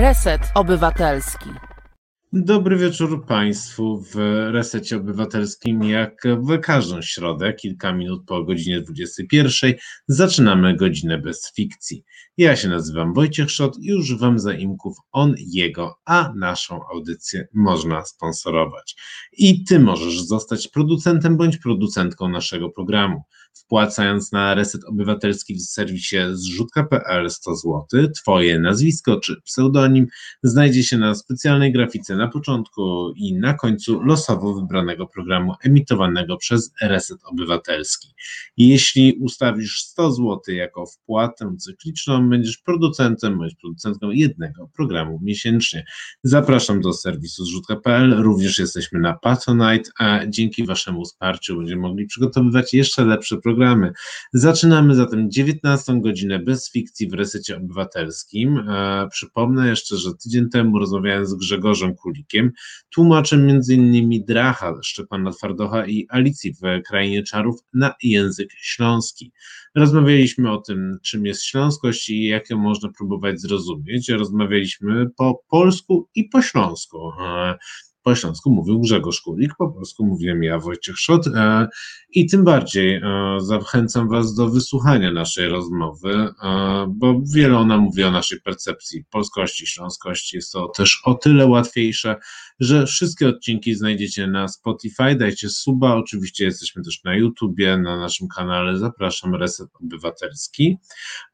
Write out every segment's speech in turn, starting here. Reset Obywatelski. Dobry wieczór Państwu w Resecie Obywatelskim, jak w każdą środę, kilka minut po godzinie 21, zaczynamy godzinę bez fikcji. Ja się nazywam Wojciech Szot i używam zaimków on, jego, a naszą audycję można sponsorować. I Ty możesz zostać producentem bądź producentką naszego programu. Wpłacając na Reset Obywatelski w serwisie zrzutka.pl 100 zł, Twoje nazwisko czy pseudonim znajdzie się na specjalnej grafice na początku i na końcu losowo wybranego programu emitowanego przez Reset Obywatelski. Jeśli ustawisz 100 zł jako wpłatę cykliczną, będziesz producentem bądź producentką jednego programu miesięcznie. Zapraszam do serwisu zrzutka.pl, również jesteśmy na Patronite, a dzięki Waszemu wsparciu będziemy mogli przygotowywać jeszcze lepsze programy. Zaczynamy zatem 19. godzinę bez fikcji w Resecie Obywatelskim. Przypomnę jeszcze, że tydzień temu rozmawiałem z Grzegorzem Kulikiem, tłumaczem m.in. Dracha, Szczepana Twardocha i Alicji w Krainie Czarów na język śląski. Rozmawialiśmy o tym, czym jest śląskość i jak ją można próbować zrozumieć. Rozmawialiśmy po polsku i po śląsku. Po śląsku mówił Grzegorz Kulik, po polsku mówiłem ja, Wojciech Szot, i tym bardziej zachęcam Was do wysłuchania naszej rozmowy, bo wiele ona mówi o naszej percepcji polskości, śląskości. Jest to też o tyle łatwiejsze, że wszystkie odcinki znajdziecie na Spotify, dajcie suba, oczywiście jesteśmy też na YouTubie, na naszym kanale, zapraszam, Reset Obywatelski.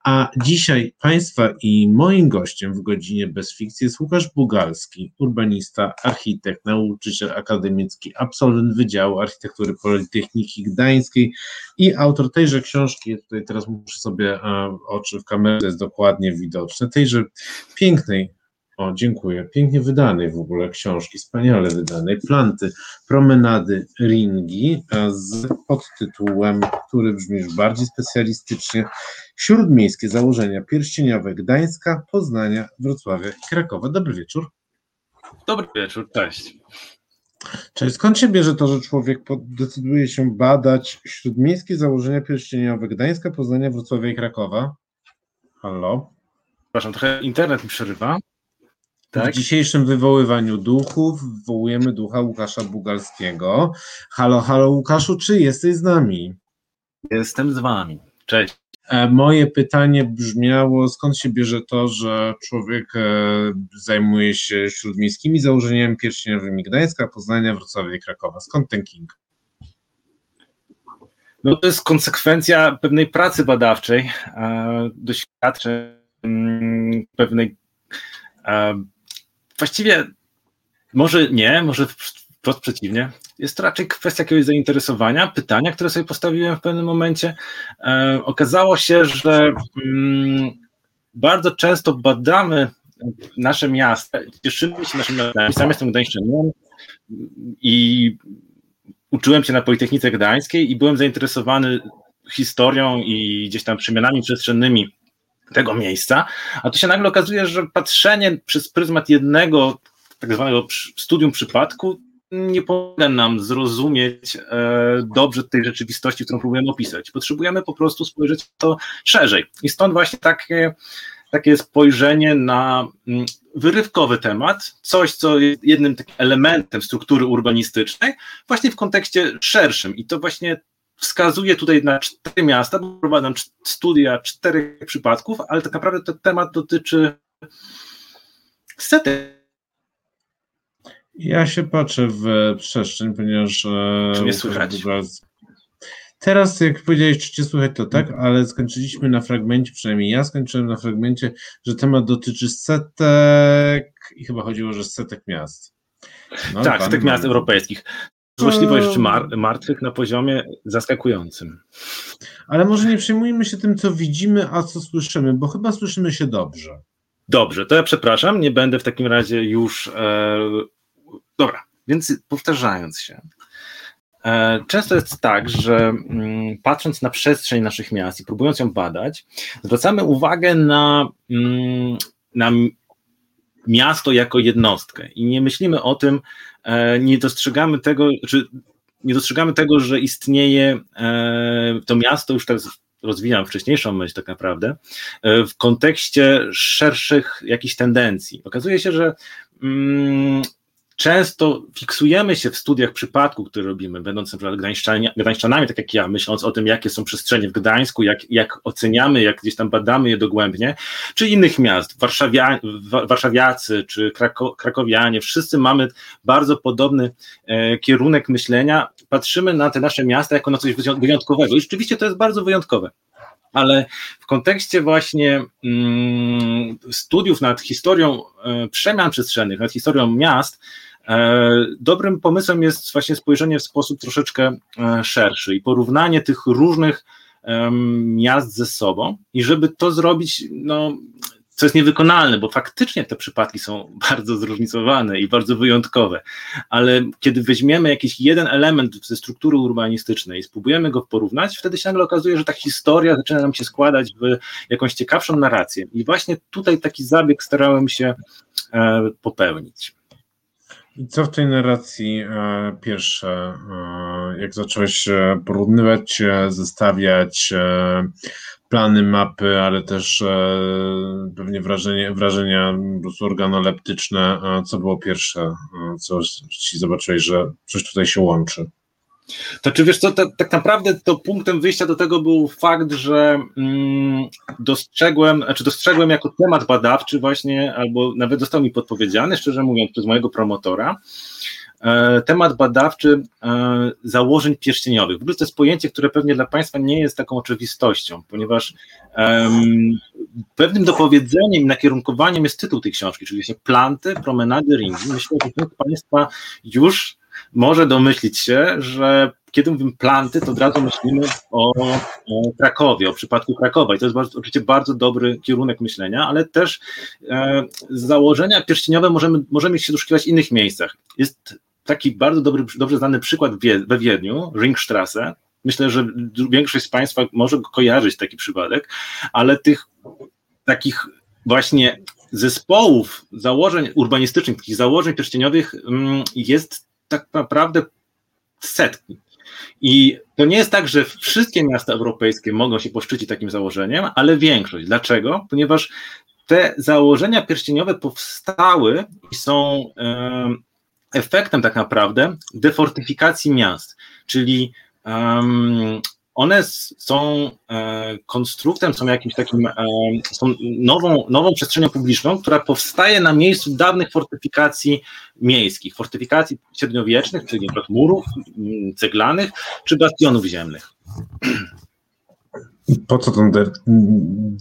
A dzisiaj Państwa i moim gościem w godzinie bez fikcji jest Łukasz Bugalski, urbanista, architekt, nauczyciel akademicki, absolwent Wydziału Architektury Politechniki Gdańskiej i autor tejże książki, tutaj teraz muszę sobie oczy w kamerze, jest dokładnie widoczne, tejże pięknej, o dziękuję, pięknie wydanej w ogóle książki, wspaniale wydanej, Planty, Promenady, Ringi, z podtytułem, który brzmi już bardziej specjalistycznie, Śródmiejskie założenia pierścieniowe Gdańska, Poznania, Wrocławia i Krakowa. Dobry wieczór. Dobry wieczór, cześć. Cześć, skąd się bierze to, że człowiek decyduje się badać śródmiejskie założenia pierścieniowe Gdańska, Poznania, Wrocławia i Krakowa? Halo? Przepraszam, trochę internet mi przerywa. Tak? W dzisiejszym wywoływaniu duchów wywołujemy ducha Łukasza Bugalskiego. Halo, halo Łukaszu, czy jesteś z nami? Jestem z Wami, cześć. Moje pytanie brzmiało, skąd się bierze to, że człowiek zajmuje się śródmiejskimi założeniami pierścieniowymi Gdańska, Poznania, Wrocławia i Krakowa? Skąd ten king? No to jest konsekwencja pewnej pracy badawczej, doświadczeń pewnej... Właściwie może nie, może wprost przeciwnie. Jest to raczej kwestia jakiegoś zainteresowania, pytania, które sobie postawiłem w pewnym momencie. Okazało się, że bardzo często badamy nasze miasta, cieszymy się naszym miastem. Sam jestem gdańszczykiem i uczyłem się na Politechnice Gdańskiej i byłem zainteresowany historią i gdzieś tam przemianami przestrzennymi tego miejsca, a tu się nagle okazuje, że patrzenie przez pryzmat jednego tak zwanego studium przypadku nie pomaga nam zrozumieć dobrze tej rzeczywistości, którą próbujemy opisać. Potrzebujemy po prostu spojrzeć to szerzej. I stąd właśnie takie spojrzenie na wyrywkowy temat, coś, co jest jednym takim elementem struktury urbanistycznej, właśnie w kontekście szerszym. I to właśnie wskazuję tutaj na 4 miasta, bo prowadzę studia 4 przypadków, ale tak naprawdę ten temat dotyczy setek. Ja się patrzę w przestrzeń, ponieważ... Czy mnie słychać? Teraz, jak powiedziałeś, czy cię słychać, to tak, ale skończyliśmy na fragmencie, przynajmniej ja skończyłem na fragmencie, że temat dotyczy setek i chyba chodziło, że setek miast. No, tak, setek miast europejskich. Złośliwość rzeczy martwych na poziomie zaskakującym. Ale może nie przejmujmy się tym, co widzimy, a co słyszymy, bo chyba słyszymy się dobrze. Dobrze, to ja przepraszam, nie będę w takim razie już... Dobra, więc powtarzając się. Często jest tak, że patrząc na przestrzeń naszych miast i próbując ją badać, zwracamy uwagę na miasto jako jednostkę i nie myślimy o tym, nie dostrzegamy tego, że istnieje to miasto już tak rozwijam wcześniejszą myśl tak naprawdę, w kontekście szerszych jakichś tendencji. Okazuje się, że często fiksujemy się w studiach przypadku, które robimy, będąc na przykład gdańszczanami, tak jak ja, myśląc o tym, jakie są przestrzenie w Gdańsku, jak oceniamy, jak gdzieś tam badamy je dogłębnie, czy innych miast, warszawiacy, czy krakowianie, wszyscy mamy bardzo podobny kierunek myślenia, patrzymy na te nasze miasta jako na coś wyjątkowego i rzeczywiście to jest bardzo wyjątkowe. Ale w kontekście właśnie studiów nad historią przemian przestrzennych, nad historią miast, dobrym pomysłem jest właśnie spojrzenie w sposób troszeczkę szerszy i porównanie tych różnych miast ze sobą i żeby to zrobić, no, co jest niewykonalne, bo faktycznie te przypadki są bardzo zróżnicowane i bardzo wyjątkowe, ale kiedy weźmiemy jakiś jeden element ze struktury urbanistycznej i spróbujemy go porównać, wtedy się nagle okazuje, że ta historia zaczyna nam się składać w jakąś ciekawszą narrację i właśnie tutaj taki zabieg starałem się popełnić. I co w tej narracji pierwsze, jak zacząłeś porównywać, zestawiać plany, mapy, ale też pewnie wrażenia po prostu organoleptyczne, co było pierwsze, co ci zobaczyłeś, że coś tutaj się łączy? To czy wiesz co, tak naprawdę to punktem wyjścia do tego był fakt, że dostrzegłem jako temat badawczy właśnie, albo nawet został mi podpowiedziany, szczerze mówiąc, przez mojego promotora, temat badawczy założeń pierścieniowych. W ogóle to jest pojęcie, które pewnie dla Państwa nie jest taką oczywistością, ponieważ pewnym dopowiedzeniem i nakierunkowaniem jest tytuł tej książki, czyli właśnie Planty, Promenady, Ringi. Myślę, że część Państwa już może domyślić się, że kiedy mówimy planty, to od razu myślimy o Krakowie, o przypadku Krakowa i to jest oczywiście bardzo dobry kierunek myślenia, ale też założenia pierścieniowe możemy się doszukiwać w innych miejscach. Jest taki bardzo dobrze znany przykład we Wiedniu, Ringstrasse. Myślę, że większość z Państwa może kojarzyć taki przypadek, ale tych takich właśnie zespołów założeń urbanistycznych, takich założeń pierścieniowych jest tak naprawdę setki. I to nie jest tak, że wszystkie miasta europejskie mogą się poszczycić takim założeniem, ale większość. Dlaczego? Ponieważ te założenia pierścieniowe powstały i są efektem tak naprawdę defortyfikacji miast, czyli one są konstruktem, są jakimś takim, są nową przestrzenią publiczną, która powstaje na miejscu dawnych fortyfikacji miejskich, fortyfikacji średniowiecznych, czyli murów ceglanych czy bastionów ziemnych. Po co tą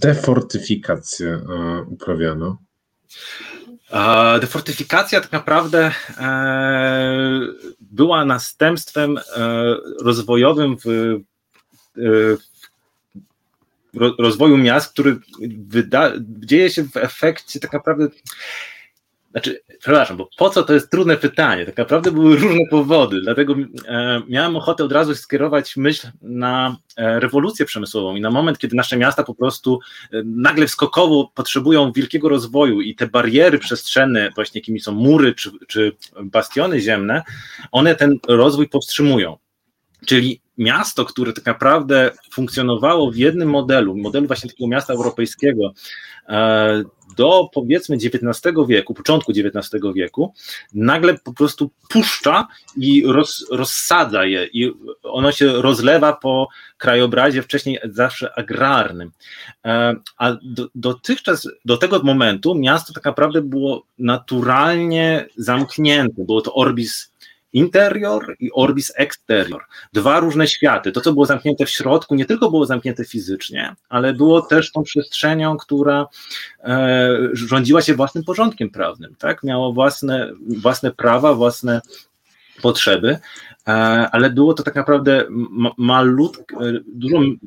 defortyfikację uprawiano? Defortyfikacja tak naprawdę była następstwem rozwojowym rozwoju miast, który dzieje się w efekcie tak naprawdę, bo po co to jest trudne pytanie, tak naprawdę były różne powody, dlatego miałem ochotę od razu skierować myśl na rewolucję przemysłową i na moment, kiedy nasze miasta po prostu nagle skokowo potrzebują wielkiego rozwoju i te bariery przestrzenne, właśnie jakimi są mury czy bastiony ziemne, one ten rozwój powstrzymują. Czyli miasto, które tak naprawdę funkcjonowało w jednym modelu właśnie takiego miasta europejskiego do powiedzmy XIX wieku, początku XIX wieku, nagle po prostu puszcza i rozsadza je i ono się rozlewa po krajobrazie wcześniej zawsze agrarnym. A dotychczas, do tego momentu miasto tak naprawdę było naturalnie zamknięte, było to orbis interior i orbis exterior. Dwa różne światy. To, co było zamknięte w środku, nie tylko było zamknięte fizycznie, ale było też tą przestrzenią, która rządziła się własnym porządkiem prawnym, tak? Miało własne prawa, własne potrzeby, ale było to tak naprawdę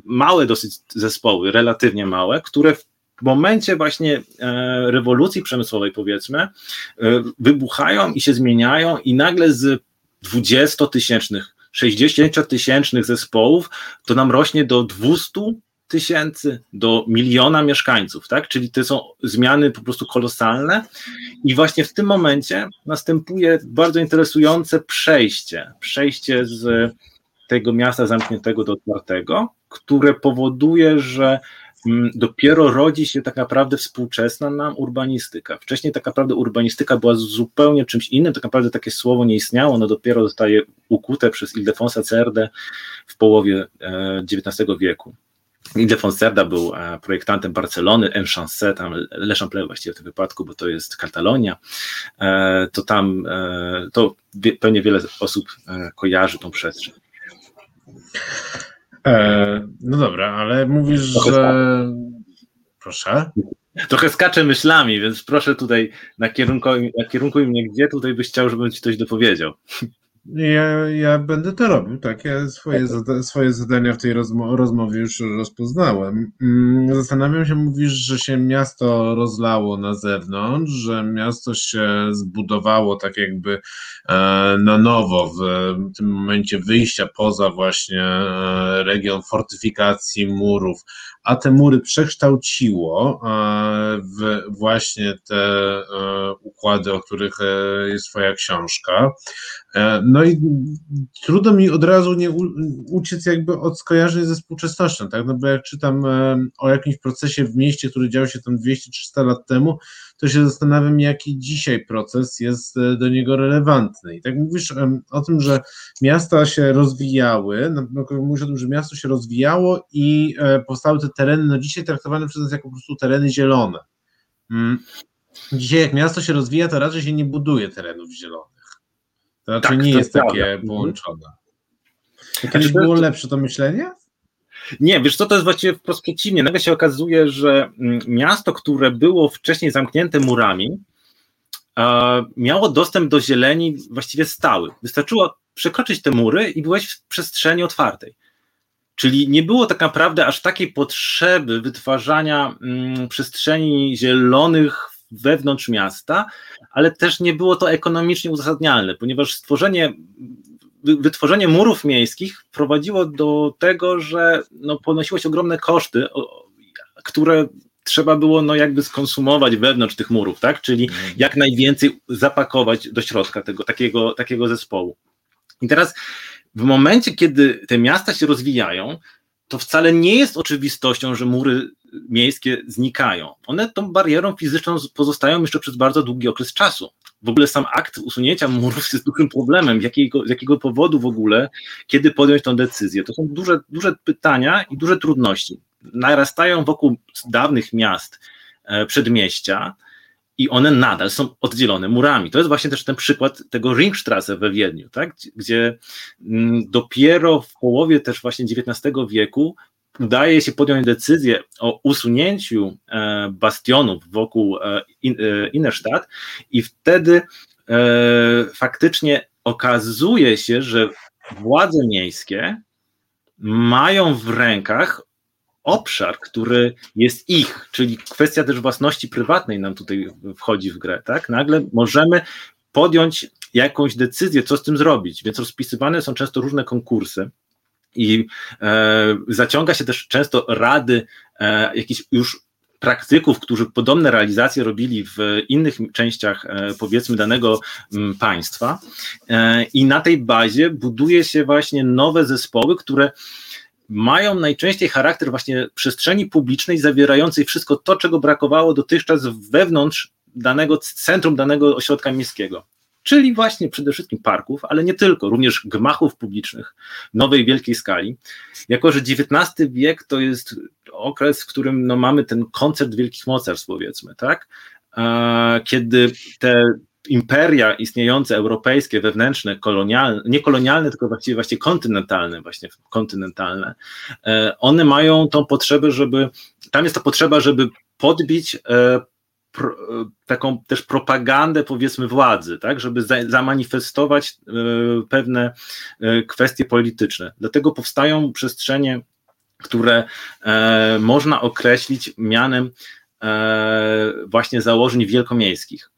małe dosyć zespoły, relatywnie małe, które w momencie właśnie rewolucji przemysłowej, powiedzmy, wybuchają i się zmieniają i nagle z 20-tysięcznych, 60-tysięcznych zespołów to nam rośnie do 200 tysięcy, do 1 miliona mieszkańców, tak? Czyli to są zmiany po prostu kolosalne i właśnie w tym momencie następuje bardzo interesujące przejście z tego miasta zamkniętego do otwartego, które powoduje, że dopiero rodzi się tak naprawdę współczesna nam urbanistyka. Wcześniej tak naprawdę urbanistyka była zupełnie czymś innym, tak naprawdę takie słowo nie istniało, ono dopiero zostaje ukute przez Ildefonsa Cerdę w połowie XIX wieku. Ildefons Cerdà był projektantem Barcelony, L'Eixample, tam L'Eixample właściwie w tym wypadku, bo to jest Katalonia, to tam, to pewnie wiele osób kojarzy tą przestrzeń. No dobra, ale mówisz, że... Proszę? Trochę skaczę myślami, więc proszę tutaj nakierunkuj mnie, gdzie tutaj byś chciał, żebym ci coś dopowiedział. Ja będę to robił, tak? Ja swoje zadania w tej rozmowie już rozpoznałem. Zastanawiam się, mówisz, że się miasto rozlało na zewnątrz, że miasto się zbudowało tak jakby na nowo w tym momencie wyjścia poza właśnie region fortyfikacji, murów, a te mury przekształciło w właśnie te układy, o których jest twoja książka. No i trudno mi od razu nie uciec jakby od skojarzeń ze współczesnością, tak? No bo jak czytam o jakimś procesie w mieście, który dział się tam 200-300 lat temu, to się zastanawiam, jaki dzisiaj proces jest do niego relewantny. I tak mówisz o tym, że miasta się rozwijały, mówisz o tym, że miasto się rozwijało i powstały te tereny, no dzisiaj traktowane przez nas jako po prostu tereny zielone. Dzisiaj jak miasto się rozwija, to raczej się nie buduje terenów zielonych. To znaczy tak, nie to jest takie połączone. Kiedyś było lepsze to myślenie? Nie, wiesz co, to jest właściwie wprost przeciwnie. Nagle się okazuje, że miasto, które było wcześniej zamknięte murami, miało dostęp do zieleni właściwie stały. Wystarczyło przekroczyć te mury i byłeś w przestrzeni otwartej. Czyli nie było tak naprawdę aż takiej potrzeby wytwarzania przestrzeni zielonych wewnątrz miasta, ale też nie było to ekonomicznie uzasadnialne, ponieważ wytworzenie murów miejskich prowadziło do tego, że no, ponosiło się ogromne koszty, które trzeba było no, jakby skonsumować wewnątrz tych murów, tak? Czyli jak najwięcej zapakować do środka tego takiego zespołu. I teraz w momencie, kiedy te miasta się rozwijają, to wcale nie jest oczywistością, że mury miejskie znikają. One tą barierą fizyczną pozostają jeszcze przez bardzo długi okres czasu. W ogóle sam akt usunięcia murów jest dużym problemem. Z jakiego powodu w ogóle, kiedy podjąć tą decyzję? To są duże pytania i duże trudności. Narastają wokół dawnych miast przedmieścia i one nadal są oddzielone murami. To jest właśnie też ten przykład tego Ringstrasse we Wiedniu, tak? Gdzie dopiero w połowie też właśnie XIX wieku udaje się podjąć decyzję o usunięciu bastionów wokół Innerstadt i wtedy faktycznie okazuje się, że władze miejskie mają w rękach obszar, który jest ich, czyli kwestia też własności prywatnej nam tutaj wchodzi w grę, tak? Nagle możemy podjąć jakąś decyzję, co z tym zrobić, więc rozpisywane są często różne konkursy i zaciąga się też często rady jakichś już praktyków, którzy podobne realizacje robili w innych częściach powiedzmy danego państwa i na tej bazie buduje się właśnie nowe zespoły, które mają najczęściej charakter właśnie przestrzeni publicznej zawierającej wszystko to, czego brakowało dotychczas wewnątrz danego centrum, danego ośrodka miejskiego. Czyli właśnie przede wszystkim parków, ale nie tylko, również gmachów publicznych w nowej, wielkiej skali. Jako że XIX wiek to jest okres, w którym no, mamy ten koncert wielkich mocarstw, powiedzmy, tak? Kiedy te imperia istniejące, europejskie, wewnętrzne, kolonialne, nie kolonialne, tylko właściwie kontynentalne, one mają tą potrzebę, żeby podbić taką też propagandę powiedzmy władzy, tak, żeby zamanifestować pewne kwestie polityczne. Dlatego powstają przestrzenie, które można określić mianem właśnie założeń wielkomiejskich.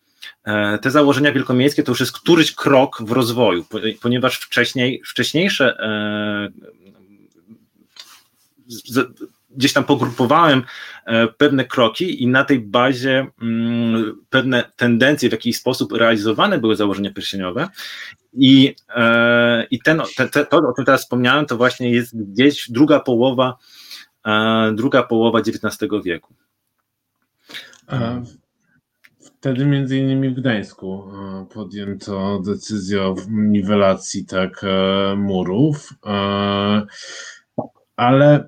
Te założenia wielkomiejskie to już jest któryś krok w rozwoju, ponieważ wcześniejsze gdzieś tam pogrupowałem pewne kroki i na tej bazie pewne tendencje, w jaki sposób realizowane były założenia pierścieniowe. I to, o czym teraz wspomniałem, to właśnie jest gdzieś druga połowa XIX wieku. Wtedy między innymi w Gdańsku podjęto decyzję o niwelacji murów, ale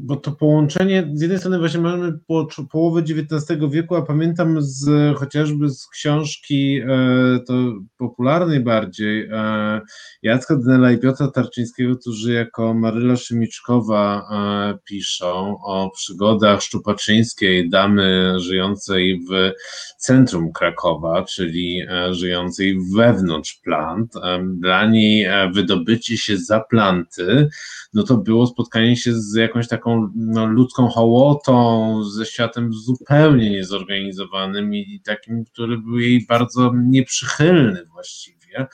bo to połączenie, z jednej strony właśnie mamy połowę XIX wieku, a pamiętam chociażby z książki to popularnej bardziej Jacka Dnela i Piotra Tarczyńskiego, którzy jako Maryla Szymiczkowa piszą o przygodach szczupaczyńskiej damy żyjącej w centrum Krakowa, czyli żyjącej wewnątrz Plant. Dla niej wydobycie się za Planty, no to było spotkanie się z jakąś taką ludzką hołotą, ze światem zupełnie niezorganizowanym i takim, który był jej bardzo nieprzychylny właściwie,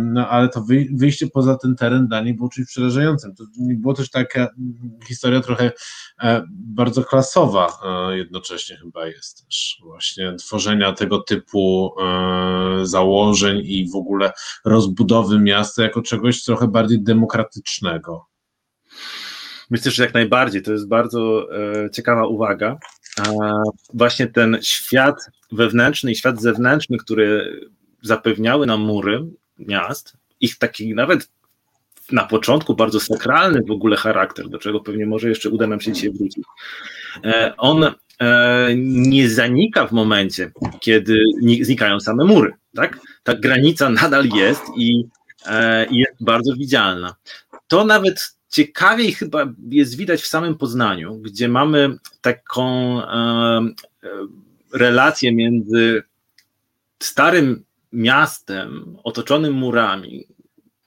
no ale to wyjście poza ten teren dla niej było czymś przerażającym. To było też taka historia trochę bardzo klasowa jednocześnie chyba jest też właśnie tworzenia tego typu założeń i w ogóle rozbudowy miasta jako czegoś trochę bardziej demokratycznego. Myślę, że jak najbardziej, to jest bardzo ciekawa uwaga. Właśnie ten świat wewnętrzny i świat zewnętrzny, który zapewniały nam mury miast, ich taki nawet na początku bardzo sakralny w ogóle charakter, do czego pewnie może jeszcze uda nam się dzisiaj wrócić, on nie zanika w momencie, kiedy znikają same mury. Tak? Ta granica nadal jest i jest bardzo widzialna. To nawet ciekawiej chyba jest widać w samym Poznaniu, gdzie mamy taką relację między starym miastem otoczonym murami.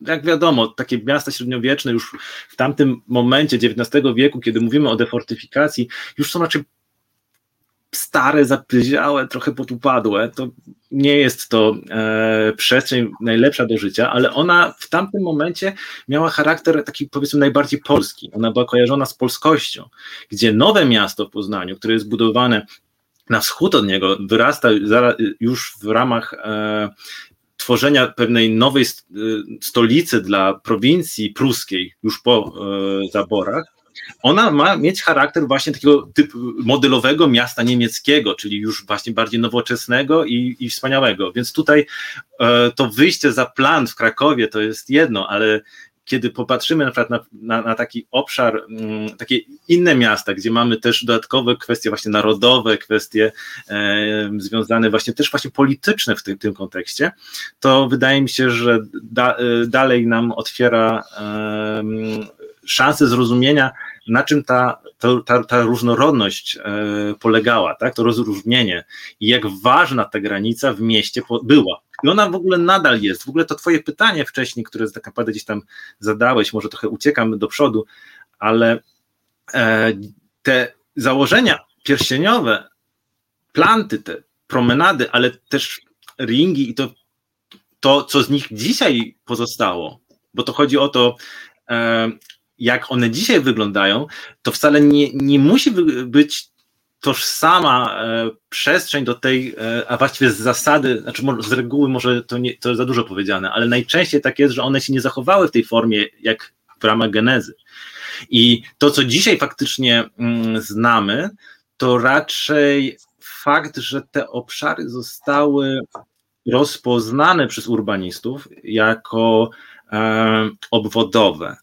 Jak wiadomo, takie miasta średniowieczne już w tamtym momencie XIX wieku, kiedy mówimy o defortyfikacji, już są raczej stare, zapyziałe, trochę podupadłe. To nie jest to przestrzeń najlepsza do życia, ale ona w tamtym momencie miała charakter taki, powiedzmy, najbardziej polski. Ona była kojarzona z polskością, gdzie nowe miasto w Poznaniu, które jest budowane na wschód od niego, wyrasta już w ramach tworzenia pewnej nowej stolicy dla prowincji pruskiej już po zaborach. Ona ma mieć charakter właśnie takiego typu modelowego miasta niemieckiego, czyli już właśnie bardziej nowoczesnego i wspaniałego, więc tutaj to wyjście za Plant w Krakowie to jest jedno, ale kiedy popatrzymy na przykład na taki obszar, takie inne miasta, gdzie mamy też dodatkowe kwestie właśnie narodowe, kwestie związane właśnie polityczne w tym kontekście, to wydaje mi się, że dalej nam otwiera szansę zrozumienia, na czym ta różnorodność polegała, tak? To rozróżnienie i jak ważna ta granica w mieście była. I ona w ogóle nadal jest. W ogóle to twoje pytanie wcześniej, które tak naprawdę gdzieś tam zadałeś, może trochę uciekam do przodu, ale te założenia pierścieniowe, Planty, te promenady, ale też Ringi i to co z nich dzisiaj pozostało, bo to chodzi o to, jak one dzisiaj wyglądają, to wcale nie musi być tożsama przestrzeń do tej, a właściwie z zasady, znaczy z reguły może to jest za dużo powiedziane, ale najczęściej tak jest, że one się nie zachowały w tej formie jak w ramach genezy. I to, co dzisiaj faktycznie znamy, to raczej fakt, że te obszary zostały rozpoznane przez urbanistów jako obwodowe.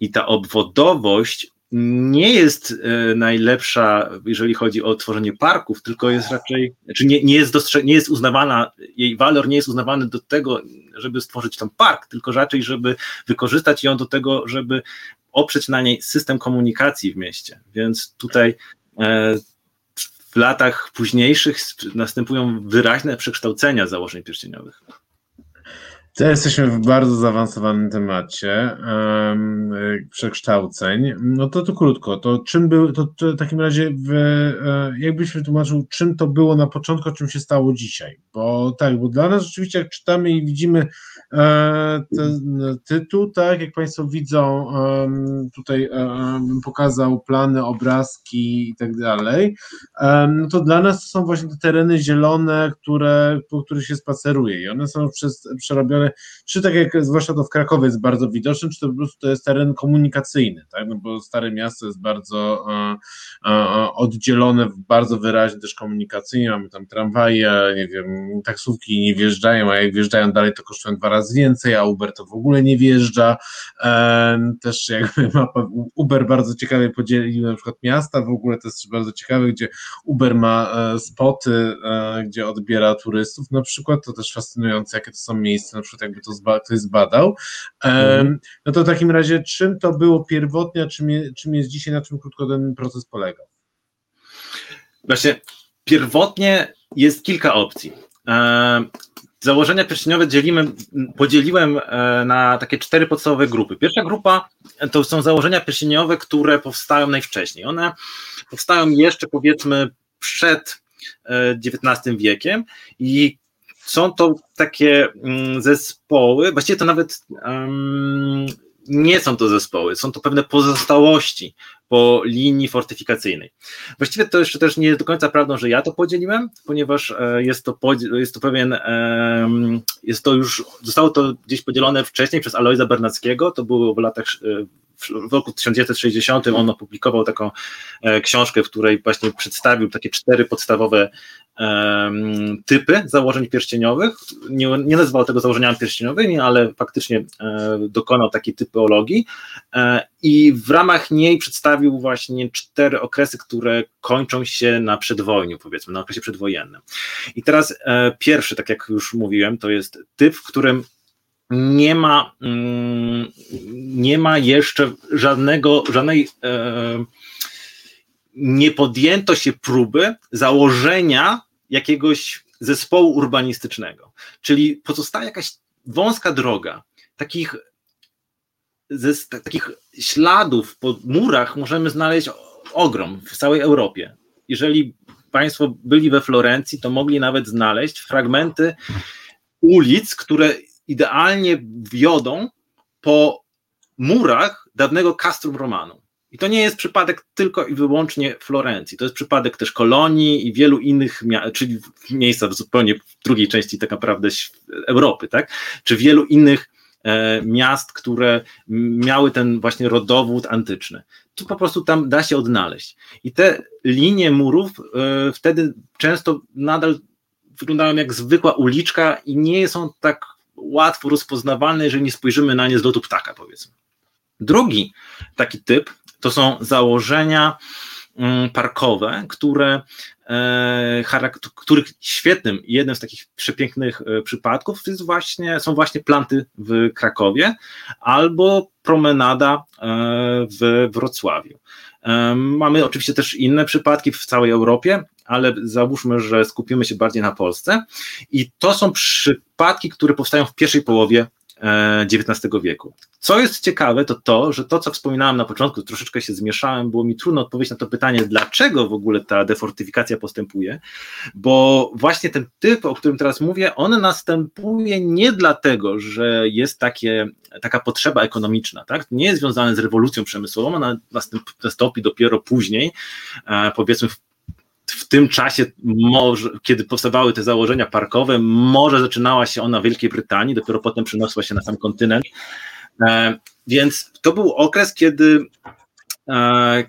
I ta obwodowość nie jest najlepsza, jeżeli chodzi o tworzenie parków, tylko jest raczej, czy nie jest uznawana, jej walor nie jest uznawany do tego, żeby stworzyć tam park, tylko raczej, żeby wykorzystać ją do tego, żeby oprzeć na niej system komunikacji w mieście. Więc tutaj w latach późniejszych następują wyraźne przekształcenia założeń pierścieniowych. Teraz jesteśmy w bardzo zaawansowanym temacie przekształceń. No to krótko, to czym był, to w takim razie jakbyś wytłumaczył, czym to było na początku, czym się stało dzisiaj? Bo tak, bo dla nas rzeczywiście jak czytamy i widzimy ten tytuł, tak, jak Państwo widzą, tutaj bym pokazał plany, obrazki i tak dalej, no to dla nas to są właśnie te tereny zielone, po których się spaceruje i one są przerobione, czy tak jak zwłaszcza to w Krakowie jest bardzo widoczne, czy to po prostu to jest teren komunikacyjny, tak? No bo Stare Miasto jest bardzo oddzielone, bardzo wyraźnie też komunikacyjnie, mamy tam tramwaje, nie wiem, taksówki nie wjeżdżają, a jak wjeżdżają dalej to kosztują 2 razy więcej, a Uber to w ogóle nie wjeżdża, też jakby mapa Uber bardzo ciekawie podzielił na przykład miasta, w ogóle to jest bardzo ciekawe, gdzie Uber ma spoty, gdzie odbiera turystów na przykład, to też fascynujące, jakie to są miejsca, na przykład jakby to ktoś zbadał. No to w takim razie czym to było pierwotnie, a czym jest dzisiaj, na czym krótko ten proces polegał? Właśnie pierwotnie jest kilka opcji. Założenia pierścieniowe podzieliłem na takie 4 podstawowe grupy. Pierwsza grupa to są założenia pierścieniowe, które powstają najwcześniej. One powstają jeszcze powiedzmy przed XIX wiekiem i są to takie zespoły, właściwie to nawet nie są to zespoły, są to pewne pozostałości po linii fortyfikacyjnej. Właściwie to jeszcze też nie jest do końca prawdą, że ja to podzieliłem, ponieważ zostało to gdzieś podzielone wcześniej przez Alojza Bernackiego, to było w roku 1960 on opublikował taką książkę, w której właśnie przedstawił takie 4 podstawowe typy założeń pierścieniowych. Nie nazywał tego założeniami pierścieniowymi, ale faktycznie dokonał takiej typologii i w ramach niej przedstawił właśnie 4 okresy, które kończą się na przedwojniu, powiedzmy, na okresie przedwojennym. I teraz pierwszy, tak jak już mówiłem, to jest typ, w którym nie ma jeszcze nie podjęto się próby założenia jakiegoś zespołu urbanistycznego. Czyli pozostaje jakaś wąska droga. Takich śladów po murach możemy znaleźć ogrom w całej Europie. Jeżeli Państwo byli we Florencji, to mogli nawet znaleźć fragmenty ulic, które idealnie wiodą po murach dawnego Castrum Romanum. I to nie jest przypadek tylko i wyłącznie Florencji, to jest przypadek też Kolonii i wielu innych, czyli miejsca w zupełnie drugiej części tak naprawdę Europy, tak? Czy wielu innych miast, które miały ten właśnie rodowód antyczny. Tu po prostu tam da się odnaleźć. I te linie murów wtedy często nadal wyglądają jak zwykła uliczka i nie są tak łatwo rozpoznawalne, jeżeli nie spojrzymy na nie z lotu ptaka, powiedzmy. Drugi taki typ to są założenia parkowe, których świetnym, jednym z takich przepięknych przypadków są właśnie Planty w Krakowie albo Promenada w Wrocławiu. Mamy oczywiście też inne przypadki w całej Europie, ale załóżmy, że skupimy się bardziej na Polsce i to są przypadki, które powstają w pierwszej połowie XIX wieku. Co jest ciekawe, to to, że to, co wspominałem na początku, troszeczkę się zmieszałem, było mi trudno odpowiedzieć na to pytanie, dlaczego w ogóle ta defortyfikacja postępuje, bo właśnie ten typ, o którym teraz mówię, on następuje nie dlatego, że jest taka potrzeba ekonomiczna, tak? Nie jest związane z rewolucją przemysłową, ona nastąpi dopiero później, powiedzmy w tym czasie, może, kiedy powstawały te założenia parkowe, może zaczynała się ona w Wielkiej Brytanii, dopiero potem przeniosła się na sam kontynent. Więc to był okres,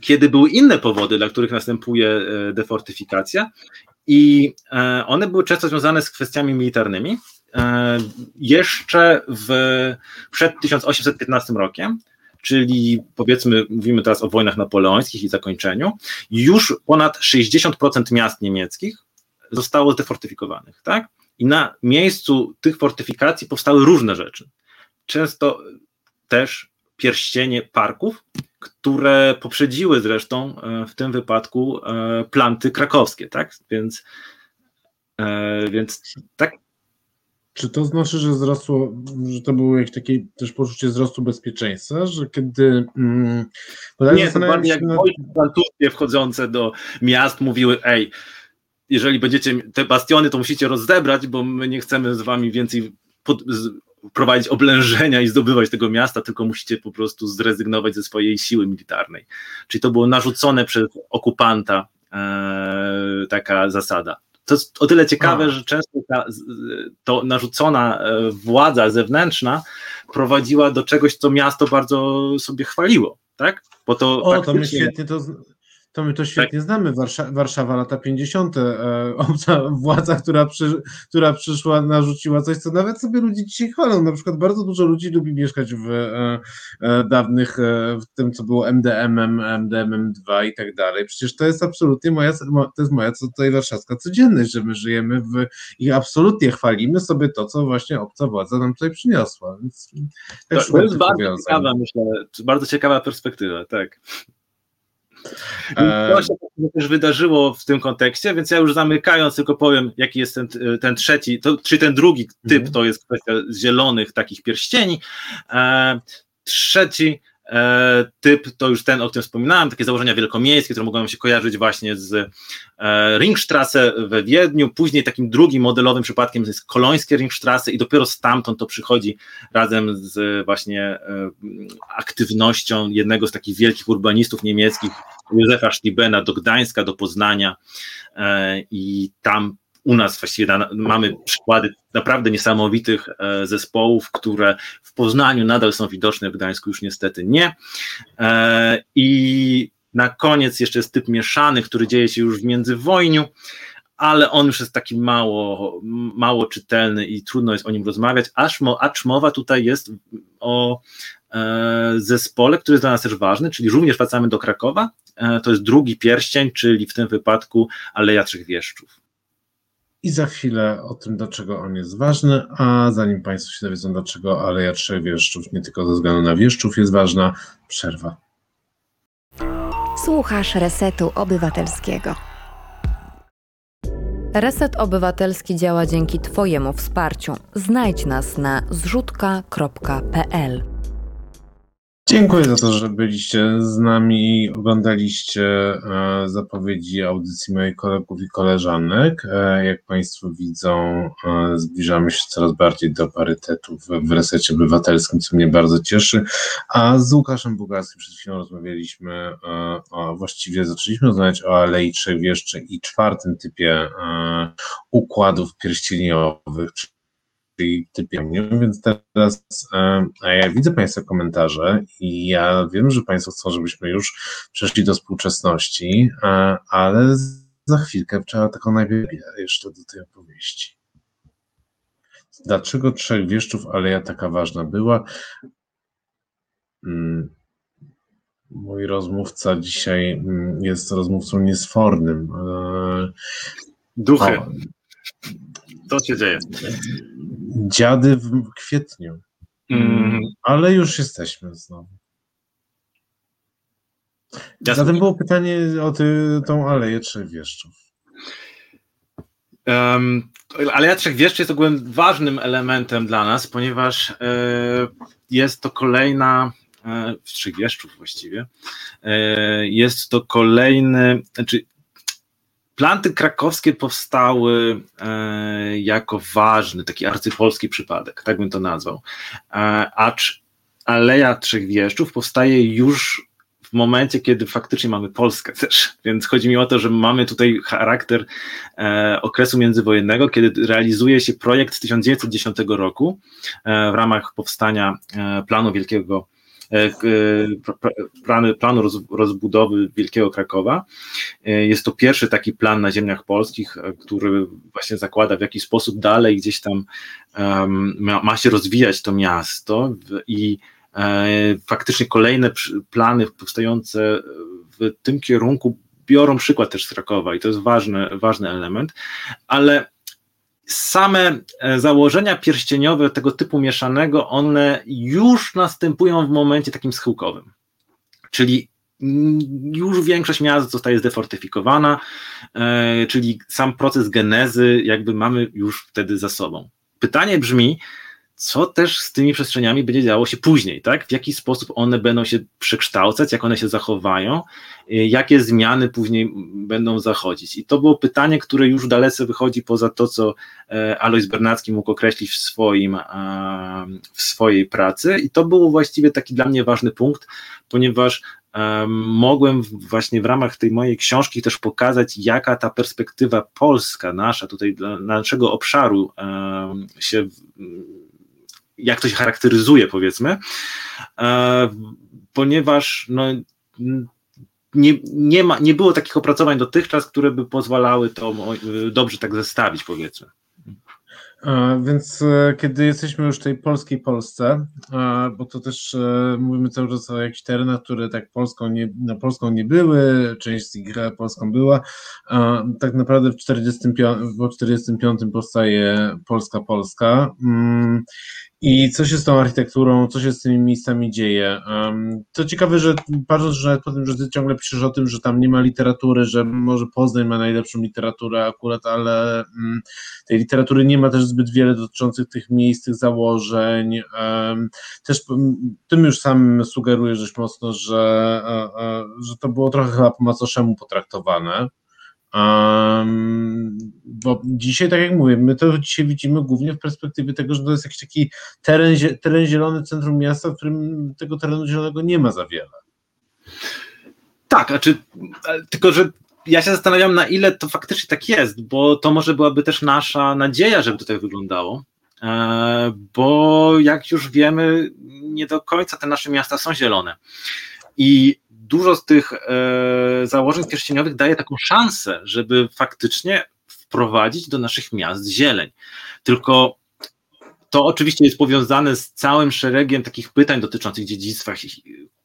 kiedy były inne powody, dla których następuje defortyfikacja i one były często związane z kwestiami militarnymi. Jeszcze przed 1815 rokiem, czyli powiedzmy, mówimy teraz o wojnach napoleońskich i zakończeniu, już ponad 60% miast niemieckich zostało zdefortyfikowanych, tak? I na miejscu tych fortyfikacji powstały różne rzeczy. Często też pierścienie parków, które poprzedziły zresztą w tym wypadku Planty krakowskie, tak? Więc tak. Czy to znaczy, że wzrosło, że to było jakieś takie też poczucie wzrostu bezpieczeństwa, że kiedy... Nie, to bardziej jak francuskie wchodzące do miast mówiły, ej, jeżeli będziecie te bastiony, to musicie rozebrać, bo my nie chcemy z wami więcej prowadzić oblężenia i zdobywać tego miasta, tylko musicie po prostu zrezygnować ze swojej siły militarnej. Czyli to było narzucone przez okupanta taka zasada. To jest o tyle ciekawe, że często to narzucona władza zewnętrzna prowadziła do czegoś, co miasto bardzo sobie chwaliło, tak? Bo to my to świetnie znamy, Warszawa lata 50. Obca władza, która przyszła, narzuciła coś, co nawet sobie ludzie dzisiaj chwalą. Na przykład bardzo dużo ludzi lubi mieszkać w dawnych, w tym co było MDM-em, MDM-2 i tak dalej. Przecież to jest absolutnie moja tutaj warszawska codzienność, że my żyjemy i absolutnie chwalimy sobie to, co właśnie obca władza nam tutaj przyniosła. Więc tak to jest bardzo ciekawa, myślę, bardzo ciekawa perspektywa, tak. To się też wydarzyło w tym kontekście, więc ja już zamykając tylko powiem, jaki jest ten trzeci, czy ten drugi typ, to jest kwestia zielonych takich pierścieni. Trzeci typ to już ten, o którym wspominałem, takie założenia wielkomiejskie, które mogą się kojarzyć właśnie z Ringstrasse we Wiedniu. Później takim drugim modelowym przypadkiem jest kolońskie Ringstrasse i dopiero stamtąd to przychodzi razem z właśnie aktywnością jednego z takich wielkich urbanistów niemieckich, Josefa Stübbena, do Gdańska, do Poznania i tam u nas właściwie mamy przykłady naprawdę niesamowitych zespołów, które w Poznaniu nadal są widoczne, w Gdańsku już niestety nie. I na koniec jeszcze jest typ mieszany, który dzieje się już w międzywojniu, ale on już jest taki mało czytelny i trudno jest o nim rozmawiać, acz mowa tutaj jest o zespole, który jest dla nas też ważny, czyli również wracamy do Krakowa, to jest drugi pierścień, czyli w tym wypadku Aleja Trzech Wieszczów. I za chwilę o tym, dlaczego on jest ważny, a zanim Państwo się dowiedzą, dlaczego Aleja Trzech Wieszczów nie tylko ze względu na wieszczów jest ważna, przerwa. Słuchasz Resetu Obywatelskiego. Reset Obywatelski działa dzięki Twojemu wsparciu. Znajdź nas na zrzutka.pl. Dziękuję za to, że byliście z nami i oglądaliście zapowiedzi audycji moich kolegów i koleżanek. Jak Państwo widzą, zbliżamy się coraz bardziej do parytetów w Resecie Obywatelskim, co mnie bardzo cieszy. A z Łukaszem Bugalskim przed chwilą rozmawialiśmy, właściwie zaczęliśmy rozmawiać o Alei Trzech Wieszczów i czwartym typie układów pierścieniowych, więc teraz ja widzę Państwa komentarze i ja wiem, że Państwo chcą, żebyśmy już przeszli do współczesności, ale za chwilkę trzeba taką najpierw jeszcze do tej opowieści. Dlaczego Trzech Wieszczów aleja taka ważna była? Mój rozmówca dzisiaj jest rozmówcą niesfornym. Duchy. Co się dzieje? Dziady w kwietniu. Ale już jesteśmy znowu. Zatem było pytanie o tą Aleję Trzech Wieszczów. Aleja Trzech Wieszczów jest ogólnie ważnym elementem dla nas, ponieważ jest to kolejna w Trzech Wieszczów właściwie. Jest to kolejny... Znaczy, Planty krakowskie powstały jako ważny, taki arcypolski przypadek, tak bym to nazwał. Acz Aleja Trzech Wieszczów powstaje już w momencie, kiedy faktycznie mamy Polskę też, więc chodzi mi o to, że mamy tutaj charakter okresu międzywojennego, kiedy realizuje się projekt z 1910 roku w ramach powstania planu rozbudowy Wielkiego Krakowa. Jest to pierwszy taki plan na ziemiach polskich, który właśnie zakłada, w jaki sposób dalej gdzieś tam ma się rozwijać to miasto i faktycznie kolejne plany powstające w tym kierunku biorą przykład też z Krakowa i to jest ważny element, ale same założenia pierścieniowe tego typu mieszanego, one już następują w momencie takim schyłkowym, czyli już większość miast zostaje zdefortyfikowana, czyli sam proces genezy jakby mamy już wtedy za sobą. pytanie brzmi, co też z tymi przestrzeniami będzie działo się później, tak? W jaki sposób one będą się przekształcać, jak one się zachowają, jakie zmiany później będą zachodzić. I to było pytanie, które już dalece wychodzi poza to, co Alojz Bernacki mógł określić w swojej pracy. I to był właściwie taki dla mnie ważny punkt, ponieważ mogłem właśnie w ramach tej mojej książki też pokazać, jaka ta perspektywa polska nasza, tutaj dla naszego obszaru się, jak to się charakteryzuje, powiedzmy, ponieważ nie było takich opracowań dotychczas, które by pozwalały to dobrze tak zestawić, powiedzmy. Więc kiedy jesteśmy już w tej polskiej Polsce, bo to też mówimy cały czas o jakichś terenach, które tak na Polską nie były, część z nich Polską była, tak naprawdę w 1945 powstaje Polska. I co się z tą architekturą, co się z tymi miejscami dzieje? To ciekawe, że patrząc, że nawet po tym, że ty ciągle piszesz o tym, że tam nie ma literatury, że może Poznań ma najlepszą literaturę akurat, ale tej literatury nie ma też zbyt wiele dotyczących tych miejsc, tych założeń. Też tym już sam sugerujesz dość mocno, że to było trochę chyba po macoszemu potraktowane. Bo dzisiaj, tak jak mówię, my to dzisiaj widzimy głównie w perspektywie tego, że to jest jakiś taki teren zielony, centrum miasta, w którym tego terenu zielonego nie ma za wiele. Tak, tylko że ja się zastanawiam, na ile to faktycznie tak jest, bo to może byłaby też nasza nadzieja, żeby to tak wyglądało, bo jak już wiemy, nie do końca te nasze miasta są zielone i dużo z tych założeń pierścieniowych daje taką szansę, żeby faktycznie wprowadzić do naszych miast zieleń. Tylko to oczywiście jest powiązane z całym szeregiem takich pytań dotyczących dziedzictwa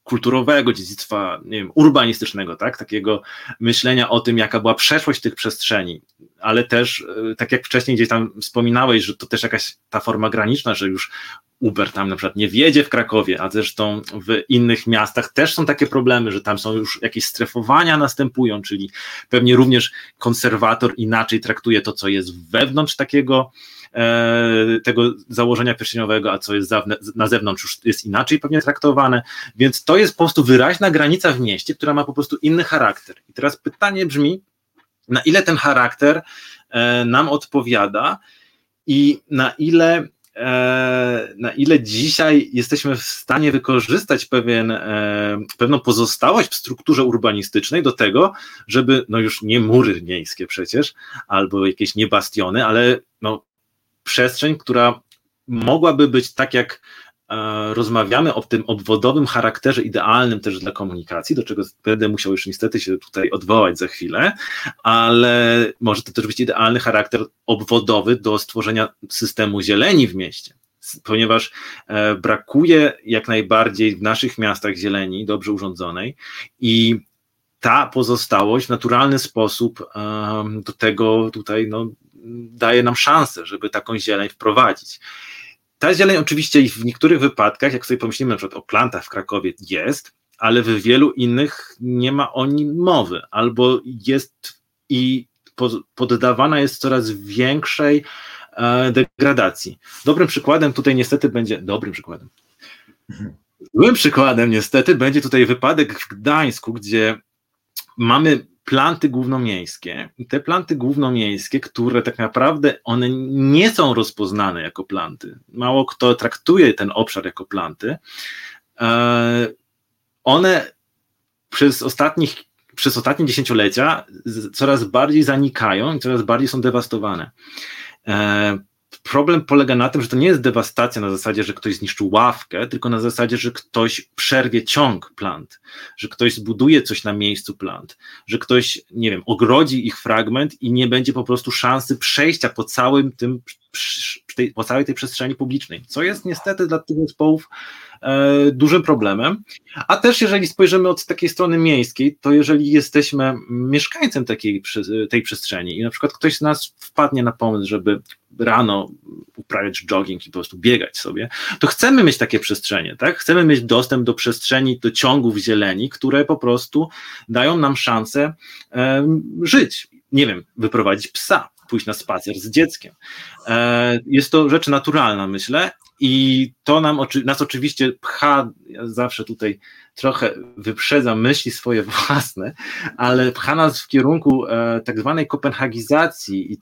kulturowego, dziedzictwa, nie wiem, urbanistycznego, tak? Takiego myślenia o tym, jaka była przeszłość tych przestrzeni, ale też, tak jak wcześniej gdzieś tam wspominałeś, że to też jakaś ta forma graniczna, że już Uber tam na przykład nie wjedzie w Krakowie, a zresztą w innych miastach też są takie problemy, że tam są już jakieś strefowania następują, czyli pewnie również konserwator inaczej traktuje to, co jest wewnątrz tego założenia pierścieniowego, a co jest na zewnątrz już jest inaczej pewnie traktowane, więc to jest po prostu wyraźna granica w mieście, która ma po prostu inny charakter. I teraz pytanie brzmi, na ile ten charakter nam odpowiada i na ile dzisiaj jesteśmy w stanie wykorzystać pewną pozostałość w strukturze urbanistycznej do tego, żeby, no już nie mury miejskie przecież, albo jakieś nie bastiony, ale no przestrzeń, która mogłaby być, tak jak rozmawiamy o tym obwodowym charakterze idealnym też dla komunikacji, do czego będę musiał już niestety się tutaj odwołać za chwilę, ale może to też być idealny charakter obwodowy do stworzenia systemu zieleni w mieście, ponieważ brakuje jak najbardziej w naszych miastach zieleni dobrze urządzonej i ta pozostałość w naturalny sposób do tego tutaj daje nam szansę, żeby taką zieleń wprowadzić. Ta zieleń oczywiście w niektórych wypadkach, jak sobie pomyślimy na przykład o Plantach w Krakowie, jest, ale w wielu innych nie ma o nim mowy, albo jest i poddawana jest coraz większej degradacji. Złym przykładem niestety będzie tutaj wypadek w Gdańsku, gdzie mamy planty głównomiejskie. Te planty głównomiejskie, które tak naprawdę one nie są rozpoznane jako planty. Mało kto traktuje ten obszar jako planty. One przez ostatnie dziesięciolecia coraz bardziej zanikają i coraz bardziej są dewastowane. Problem polega na tym, że to nie jest dewastacja na zasadzie, że ktoś zniszczył ławkę, tylko na zasadzie, że ktoś przerwie ciąg plant, że ktoś zbuduje coś na miejscu plant, że ktoś, nie wiem, ogrodzi ich fragment i nie będzie po prostu szansy przejścia po całej tej przestrzeni publicznej, co jest niestety dla tych zespołów dużym problemem. A też jeżeli spojrzymy od takiej strony miejskiej, to jeżeli jesteśmy mieszkańcem tej przestrzeni i na przykład ktoś z nas wpadnie na pomysł, żeby rano uprawiać jogging i po prostu biegać sobie, to chcemy mieć takie przestrzenie, tak? Chcemy mieć dostęp do przestrzeni, do ciągów zieleni, które po prostu dają nam szansę żyć, nie wiem, wyprowadzić psa, pójść na spacer z dzieckiem. Jest to rzecz naturalna, myślę, i to nas oczywiście pcha, ja zawsze tutaj trochę wyprzedzam myśli swoje własne, ale pcha nas w kierunku tak zwanej kopenhagizacji i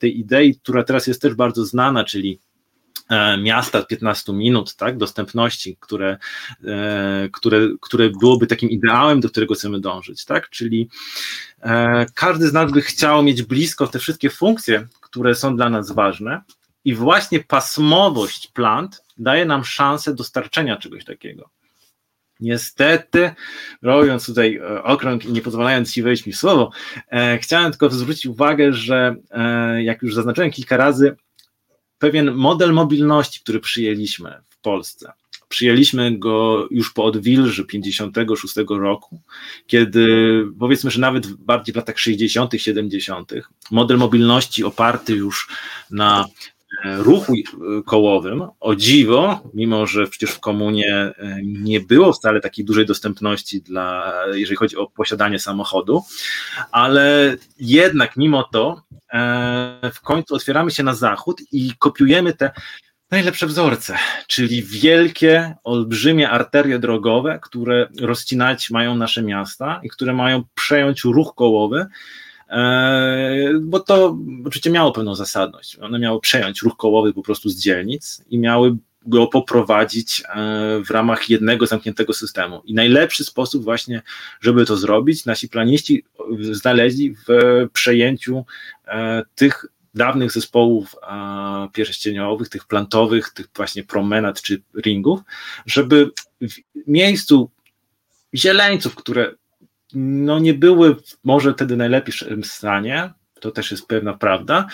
tej idei, która teraz jest też bardzo znana, czyli miasta 15 minut, tak, dostępności, które byłoby takim ideałem, do którego chcemy dążyć, tak, czyli każdy z nas by chciał mieć blisko te wszystkie funkcje, które są dla nas ważne, i właśnie pasmowość plant daje nam szansę dostarczenia czegoś takiego. Niestety, robiąc tutaj okrąg i nie pozwalając ci wejść mi w słowo, chciałem tylko zwrócić uwagę, że jak już zaznaczyłem kilka razy, pewien model mobilności, który przyjęliśmy w Polsce. Przyjęliśmy go już po odwilży 56 roku, kiedy powiedzmy, że nawet bardziej w latach 60., 70. model mobilności oparty już na ruchu kołowym, o dziwo, mimo że przecież w komunie nie było wcale takiej dużej dostępności jeżeli chodzi o posiadanie samochodu, ale jednak mimo to w końcu otwieramy się na zachód i kopiujemy te najlepsze wzorce, czyli wielkie, olbrzymie arterie drogowe, które rozcinać mają nasze miasta i które mają przejąć ruch kołowy, bo to oczywiście miało pewną zasadność. One miały przejąć ruch kołowy po prostu z dzielnic i miały go poprowadzić w ramach jednego zamkniętego systemu. I najlepszy sposób właśnie, żeby to zrobić, nasi planiści znaleźli w przejęciu tych dawnych zespołów pierścieniowych, tych plantowych, tych właśnie promenad czy ringów, żeby w miejscu zieleńców, które no nie były może wtedy najlepszym stanie, to też jest pewna prawda,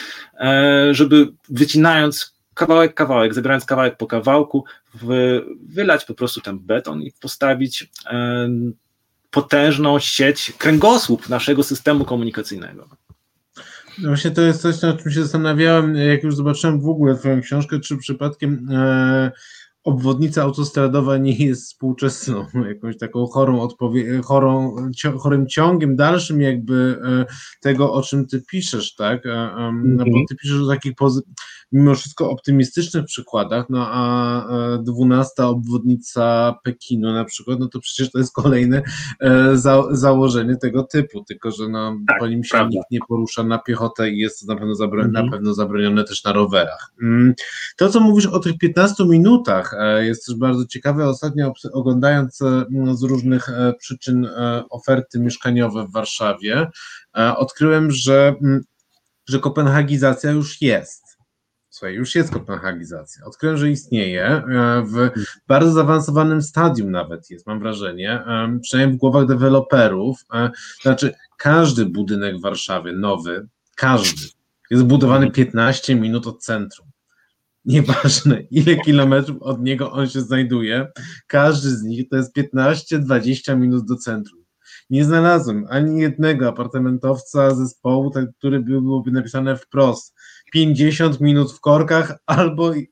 żeby wycinając kawałek, zabierając kawałek po kawałku, wylać po prostu ten beton i postawić potężną sieć, kręgosłup naszego systemu komunikacyjnego. No właśnie to jest coś, nad czym się zastanawiałem, jak już zobaczyłem w ogóle twoją książkę, czy przypadkiem obwodnica autostradowa nie jest współczesną, jakąś taką chorym ciągiem dalszym jakby tego, o czym ty piszesz, tak? No bo ty piszesz o takich mimo wszystko optymistycznych przykładach, no a 12. obwodnica Pekinu na przykład, no to przecież to jest kolejne założenie tego typu, tylko że no, tak, po nim się prawda. Nikt nie porusza na piechotę i jest to na pewno zabronione też na rowerach. To, co mówisz o tych 15 minutach, jest też bardzo ciekawe. Ostatnio oglądając z różnych przyczyn oferty mieszkaniowe w Warszawie, odkryłem, że kopenhagizacja już jest. Słuchaj, już jest kopenhagizacja. Odkryłem, że istnieje, w bardzo zaawansowanym stadium nawet jest, mam wrażenie, przynajmniej w głowach deweloperów. Znaczy każdy budynek w Warszawie, nowy, każdy, jest budowany 15 minut od centrum. Nieważne, ile kilometrów od niego on się znajduje, każdy z nich to jest 15-20 minut do centrum. Nie znalazłem ani jednego apartamentowca zespołu, który byłoby napisane wprost 50 minut w korkach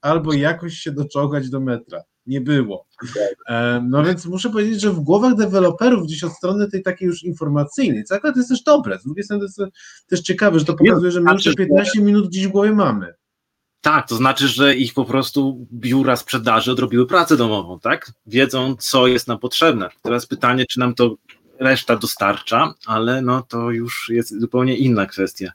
albo jakoś się doczołgać do metra. Nie było. No więc muszę powiedzieć, że w głowach deweloperów gdzieś od strony tej takiej już informacyjnej, co akurat jest też dobre, z drugiej strony to jest też ciekawe, że to pokazuje, że my już 15 minut gdzieś w głowie mamy. Tak, to znaczy, że ich po prostu biura sprzedaży odrobiły pracę domową, tak? Wiedzą, co jest nam potrzebne. Teraz pytanie, czy nam to reszta dostarcza, ale no to już jest zupełnie inna kwestia.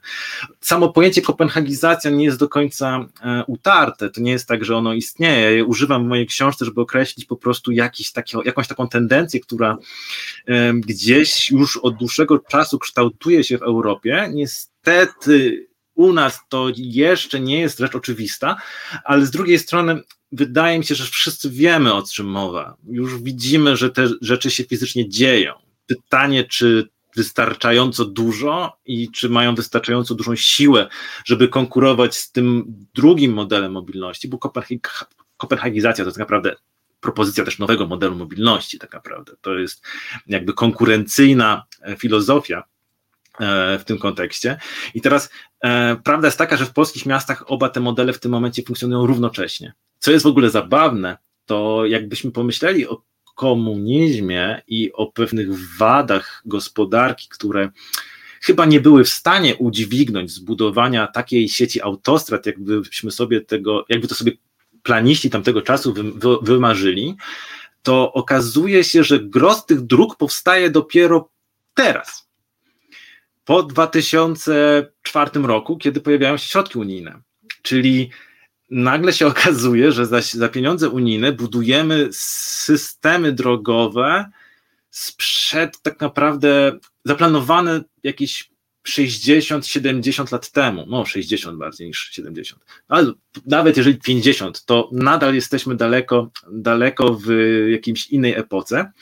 Samo pojęcie kopenhagizacja nie jest do końca utarte, to nie jest tak, że ono istnieje. Ja je używam w mojej książce, żeby określić po prostu jakąś taką tendencję, która gdzieś już od dłuższego czasu kształtuje się w Europie. Niestety u nas to jeszcze nie jest rzecz oczywista, ale z drugiej strony wydaje mi się, że wszyscy wiemy, o czym mowa. Już widzimy, że te rzeczy się fizycznie dzieją. Pytanie, czy wystarczająco dużo i czy mają wystarczająco dużą siłę, żeby konkurować z tym drugim modelem mobilności, bo kopenhagizacja to tak naprawdę propozycja też nowego modelu mobilności, tak naprawdę. To jest jakby konkurencyjna filozofia w tym kontekście. I teraz prawda jest taka, że w polskich miastach oba te modele w tym momencie funkcjonują równocześnie. Co jest w ogóle zabawne, to jakbyśmy pomyśleli o komunizmie i o pewnych wadach gospodarki, które chyba nie były w stanie udźwignąć zbudowania takiej sieci autostrad, jakby to sobie planiści tamtego czasu wymarzyli, to okazuje się, że gros tych dróg powstaje dopiero teraz, po 2004 roku, kiedy pojawiają się środki unijne. Czyli nagle się okazuje, że za pieniądze unijne budujemy systemy drogowe sprzed tak naprawdę zaplanowane jakieś 60-70 lat temu, no 60 bardziej niż 70, ale nawet jeżeli 50, to nadal jesteśmy daleko w jakiejś innej epoce,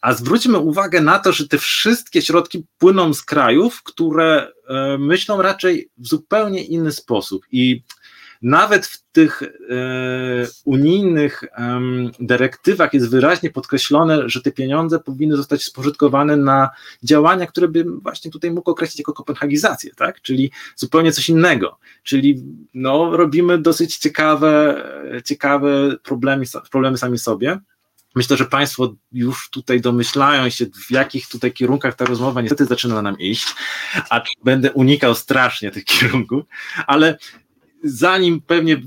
a zwróćmy uwagę na to, że te wszystkie środki płyną z krajów, które myślą raczej w zupełnie inny sposób i nawet w tych unijnych dyrektywach jest wyraźnie podkreślone, że te pieniądze powinny zostać spożytkowane na działania, które bym właśnie tutaj mógł określić jako kopenhagizację, tak? Czyli zupełnie coś innego, czyli no, robimy dosyć ciekawe problemy sami sobie. Myślę, że Państwo już tutaj domyślają się, w jakich tutaj kierunkach ta rozmowa niestety zaczyna nam iść, a będę unikał strasznie tych kierunków, ale zanim pewnie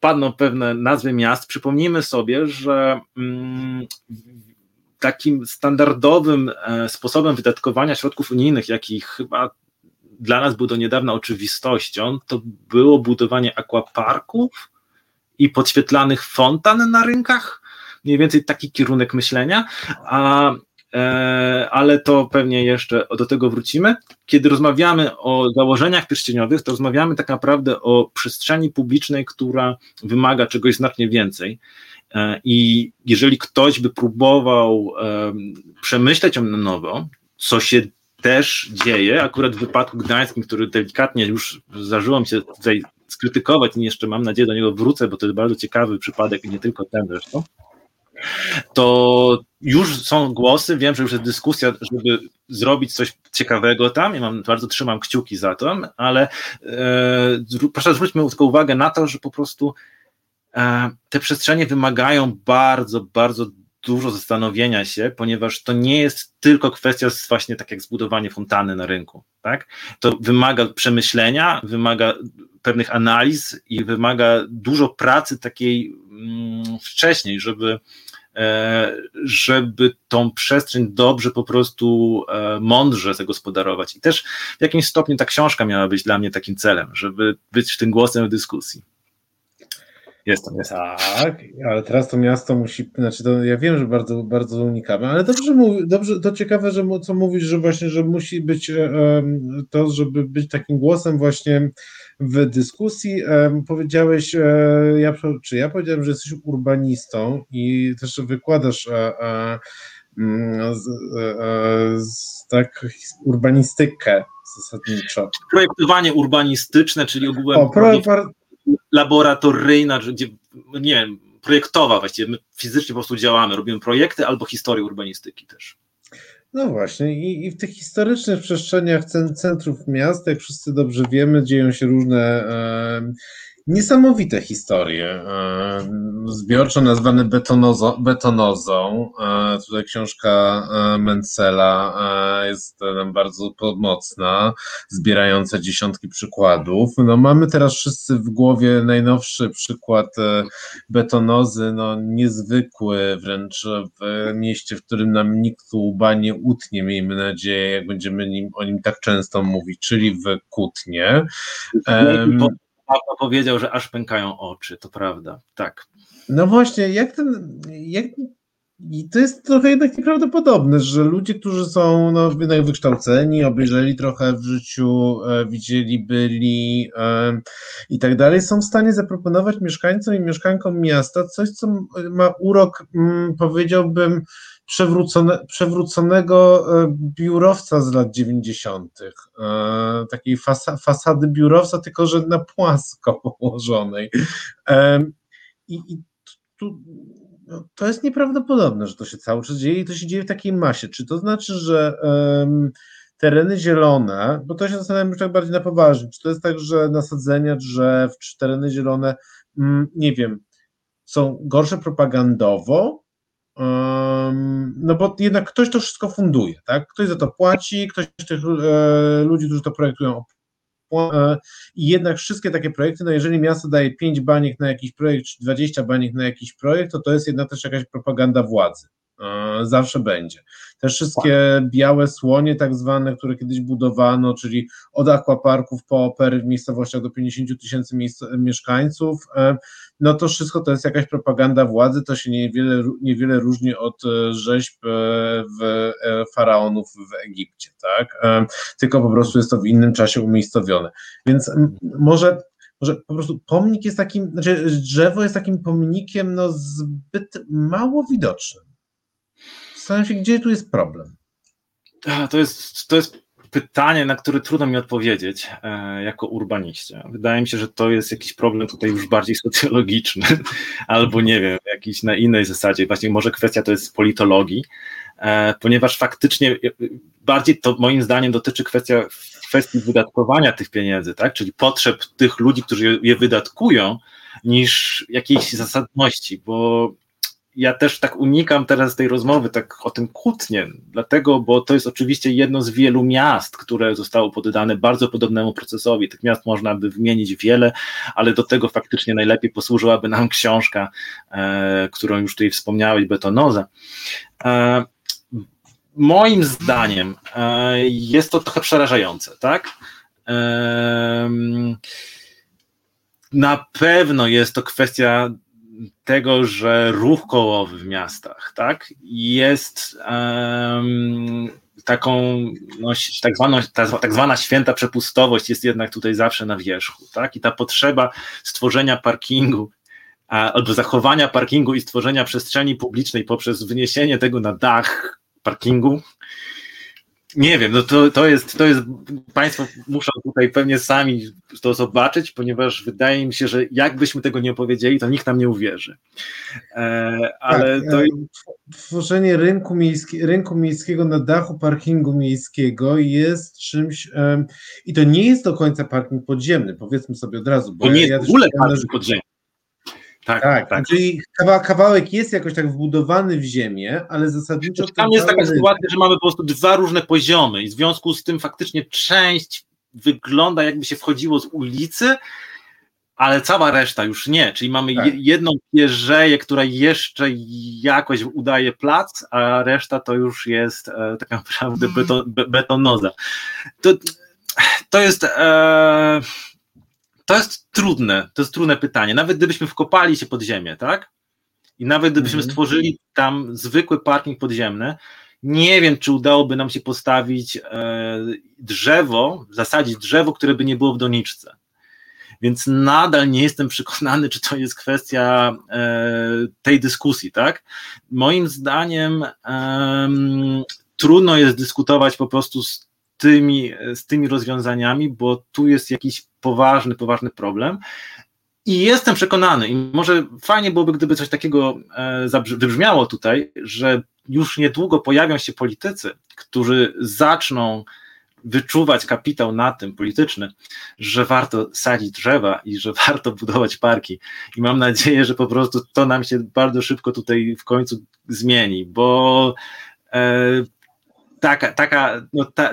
padną pewne nazwy miast, przypomnijmy sobie, że takim standardowym sposobem wydatkowania środków unijnych, jaki chyba dla nas był do niedawna oczywistością, to było budowanie akwaparków i podświetlanych fontan na rynkach, mniej więcej taki kierunek myślenia, ale to pewnie jeszcze do tego wrócimy. Kiedy rozmawiamy o założeniach pierścieniowych, to rozmawiamy tak naprawdę o przestrzeni publicznej, która wymaga czegoś znacznie więcej i jeżeli ktoś by próbował przemyśleć ją na nowo, co się też dzieje, akurat w wypadku gdańskim, który delikatnie już zdarzyło mi się tutaj skrytykować i jeszcze mam nadzieję do niego wrócę, bo to jest bardzo ciekawy przypadek i nie tylko ten zresztą, to już są głosy, wiem, że już jest dyskusja, żeby zrobić coś ciekawego tam, ja bardzo trzymam kciuki za to, ale proszę zwróćmy tylko uwagę na to, że po prostu te przestrzenie wymagają bardzo dużo zastanowienia się, ponieważ to nie jest tylko kwestia właśnie tak jak zbudowanie fontany na rynku, tak? To wymaga przemyślenia, wymaga pewnych analiz i wymaga dużo pracy takiej wcześniej, żeby tą przestrzeń dobrze po prostu mądrze zagospodarować. I też w jakimś stopniu ta książka miała być dla mnie takim celem, żeby być tym głosem w dyskusji. Jest. Tak, ale teraz to miasto musi, ja wiem, że bardzo unikamy, ale dobrze, to ciekawe, że co mówisz, że właśnie, że musi być to, żeby być takim głosem właśnie w dyskusji. Powiedziałeś, ja powiedziałem, że jesteś urbanistą i też wykładasz tak urbanistykę zasadniczo. Projektowanie urbanistyczne, czyli ogółem laboratoryjna, gdzie nie wiem, projektowa właściwie, my fizycznie po prostu działamy, robimy projekty albo historię urbanistyki też. No właśnie i w tych historycznych przestrzeniach centrów miast, jak wszyscy dobrze wiemy, dzieją się różne niesamowite historie, zbiorczo nazwane betonozą. Tutaj książka Mencela jest nam bardzo pomocna, zbierająca dziesiątki przykładów. No, mamy teraz wszyscy w głowie najnowszy przykład betonozy, no, niezwykły wręcz w mieście, w którym nam nikt łba nie utnie, miejmy nadzieję, jak będziemy o nim tak często mówić, czyli w Kutnie. Papa powiedział, że aż pękają oczy, to prawda, tak. No właśnie, i to jest trochę jednak nieprawdopodobne, że ludzie, którzy są jednak wykształceni, obejrzeli trochę w życiu, widzieli, byli i tak dalej, są w stanie zaproponować mieszkańcom i mieszkankom miasta coś, co ma urok, powiedziałbym, przewróconego biurowca z lat 90. Takiej fasady biurowca, tylko że na płasko położonej. I tu to jest nieprawdopodobne, że to się cały czas dzieje i to się dzieje w takiej masie. Czy to znaczy, że tereny zielone, bo to się zastanawiam już tak bardziej na poważnie, czy to jest tak, że nasadzenia drzew, czy tereny zielone, nie wiem, są gorsze propagandowo, No bo jednak ktoś to wszystko funduje, tak? Ktoś za to płaci, ktoś tych ludzi, którzy to projektują, i jednak wszystkie takie projekty, no jeżeli miasto daje 5 baniek na jakiś projekt, czy 20 baniek na jakiś projekt, to jest jednak też jakaś propaganda władzy. Zawsze będzie. Te wszystkie białe słonie tak zwane, które kiedyś budowano, czyli od akwaparków po opery w miejscowościach do 50 000 mieszkańców, no to wszystko to jest jakaś propaganda władzy, to się niewiele różni od rzeźb faraonów w Egipcie, tak? Tylko po prostu jest to w innym czasie umiejscowione. Więc może po prostu pomnik jest takim, znaczy drzewo jest takim pomnikiem no zbyt mało widocznym. Zastanawiam się, gdzie tu jest problem? To jest pytanie, na które trudno mi odpowiedzieć jako urbaniście. Wydaje mi się, że to jest jakiś problem tutaj już bardziej socjologiczny albo nie wiem, jakiś na innej zasadzie. Właśnie może kwestia to jest politologii, ponieważ faktycznie bardziej to moim zdaniem dotyczy kwestii wydatkowania tych pieniędzy, tak? Czyli potrzeb tych ludzi, którzy je wydatkują, niż jakiejś zasadności, bo ja też tak unikam teraz tej rozmowy, tak o tym kłótnie, dlatego, bo to jest oczywiście jedno z wielu miast, które zostało poddane bardzo podobnemu procesowi. Tych miast można by wymienić wiele, ale do tego faktycznie najlepiej posłużyłaby nam książka, którą już tutaj wspomniałeś, Betonoza. Moim zdaniem jest to trochę przerażające, tak? Na pewno jest to kwestia tego, że ruch kołowy w miastach, tak, jest taką no, tak zwana święta przepustowość jest jednak tutaj zawsze na wierzchu, tak, i ta potrzeba stworzenia parkingu albo zachowania parkingu i stworzenia przestrzeni publicznej poprzez wyniesienie tego na dach parkingu. Nie wiem, no to jest, Państwo muszą tutaj pewnie sami to zobaczyć, ponieważ wydaje mi się, że jakbyśmy tego nie opowiedzieli, to nikt nam nie uwierzy. Ale tak, to tworzenie rynku miejskiego na dachu parkingu miejskiego jest czymś, i to nie jest do końca parking podziemny, powiedzmy sobie od razu. Bo to nie jest w ogóle parking podziemny. Tak. Czyli kawałek jest jakoś tak wbudowany w ziemię, ale zasadniczo... Tam jest taka sytuacja, że mamy po prostu dwa różne poziomy i w związku z tym faktycznie część wygląda jakby się wchodziło z ulicy, ale cała reszta już nie, czyli mamy jedną pierzeję, która jeszcze jakoś udaje plac, a reszta to już jest tak naprawdę betonoza. To jest... To jest trudne pytanie. Nawet gdybyśmy wkopali się pod ziemię, tak? I nawet gdybyśmy stworzyli tam zwykły parking podziemny, nie wiem, czy udałoby nam się postawić zasadzić drzewo, które by nie było w doniczce. Więc nadal nie jestem przekonany, czy to jest kwestia tej dyskusji, tak? Moim zdaniem trudno jest dyskutować po prostu z tymi rozwiązaniami, bo tu jest jakiś poważny problem i jestem przekonany i może fajnie byłoby, gdyby coś takiego wybrzmiało tutaj, że już niedługo pojawią się politycy, którzy zaczną wyczuwać kapitał na tym polityczny, że warto sadzić drzewa i że warto budować parki i mam nadzieję, że po prostu to nam się bardzo szybko tutaj w końcu zmieni, bo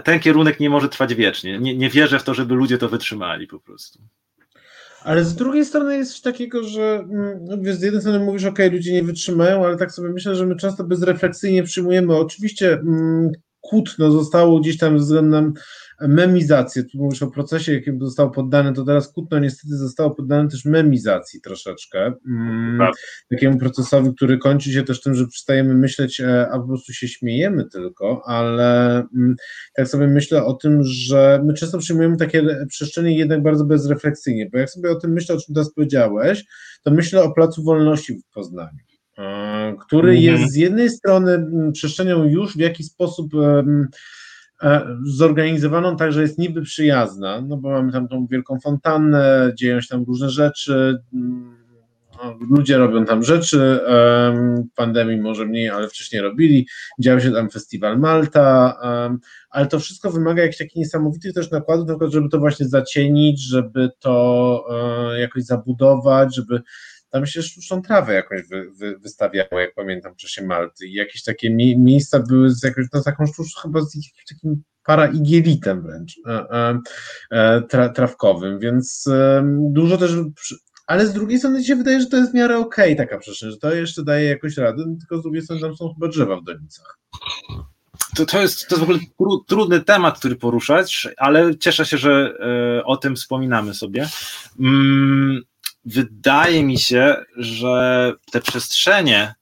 ten kierunek nie może trwać wiecznie. Nie wierzę w to, żeby ludzie to wytrzymali po prostu. Ale z drugiej strony jest coś takiego, że z jednej strony mówisz, okej, ludzie nie wytrzymają, ale tak sobie myślę, że my często bezrefleksyjnie przyjmujemy. Oczywiście kłótno zostało gdzieś tam względem memizacji. Tu mówisz o procesie, jakim zostało poddane, to teraz kłótno niestety zostało poddane też memizacji troszeczkę. Takiemu procesowi, który kończy się też tym, że przestajemy myśleć, a po prostu się śmiejemy tylko, ale tak sobie myślę o tym, że my często przyjmujemy takie przestrzenie jednak bardzo bezrefleksyjnie, bo jak sobie o tym myślę, o czym teraz powiedziałeś, to myślę o Placu Wolności w Poznaniu, który jest z jednej strony przestrzenią już w jakiś sposób zorganizowaną tak, że jest niby przyjazna, no bo mamy tam tą wielką fontannę, dzieją się tam różne rzeczy, ludzie robią tam rzeczy, pandemii może mniej, ale wcześniej robili, dział się tam festiwal Malta, ale to wszystko wymaga jakichś takich niesamowitych też nakładów, na przykład żeby to właśnie zacienić, żeby to jakoś zabudować, żeby tam się sztuczną trawę jakoś wystawiało, jak pamiętam, w czasie Malty. I jakieś takie miejsca były z jakąś taką sztuczną, chyba z jakimś takim paraigielitem wręcz trawkowym, więc dużo też... Ale z drugiej strony się wydaje, że to jest w miarę okej, taka przestrzeń, że to jeszcze daje jakoś radę, tylko z drugiej strony tam są chyba drzewa w donicach. To jest w ogóle trudny temat, który poruszać, ale cieszę się, że o tym wspominamy sobie. Wydaje mi się, że te przestrzenie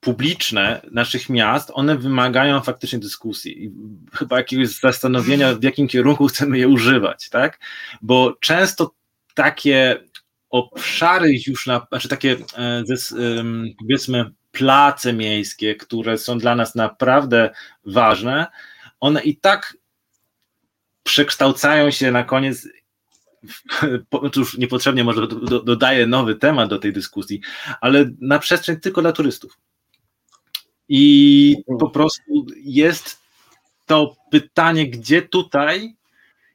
publiczne naszych miast, one wymagają faktycznie dyskusji i chyba jakiegoś zastanowienia, w jakim kierunku chcemy je używać, tak? Bo często takie obszary już, takie powiedzmy place miejskie, które są dla nas naprawdę ważne, one i tak przekształcają się na koniec, już niepotrzebnie może dodaję nowy temat do tej dyskusji, ale na przestrzeń tylko dla turystów. I po prostu jest to pytanie, gdzie tutaj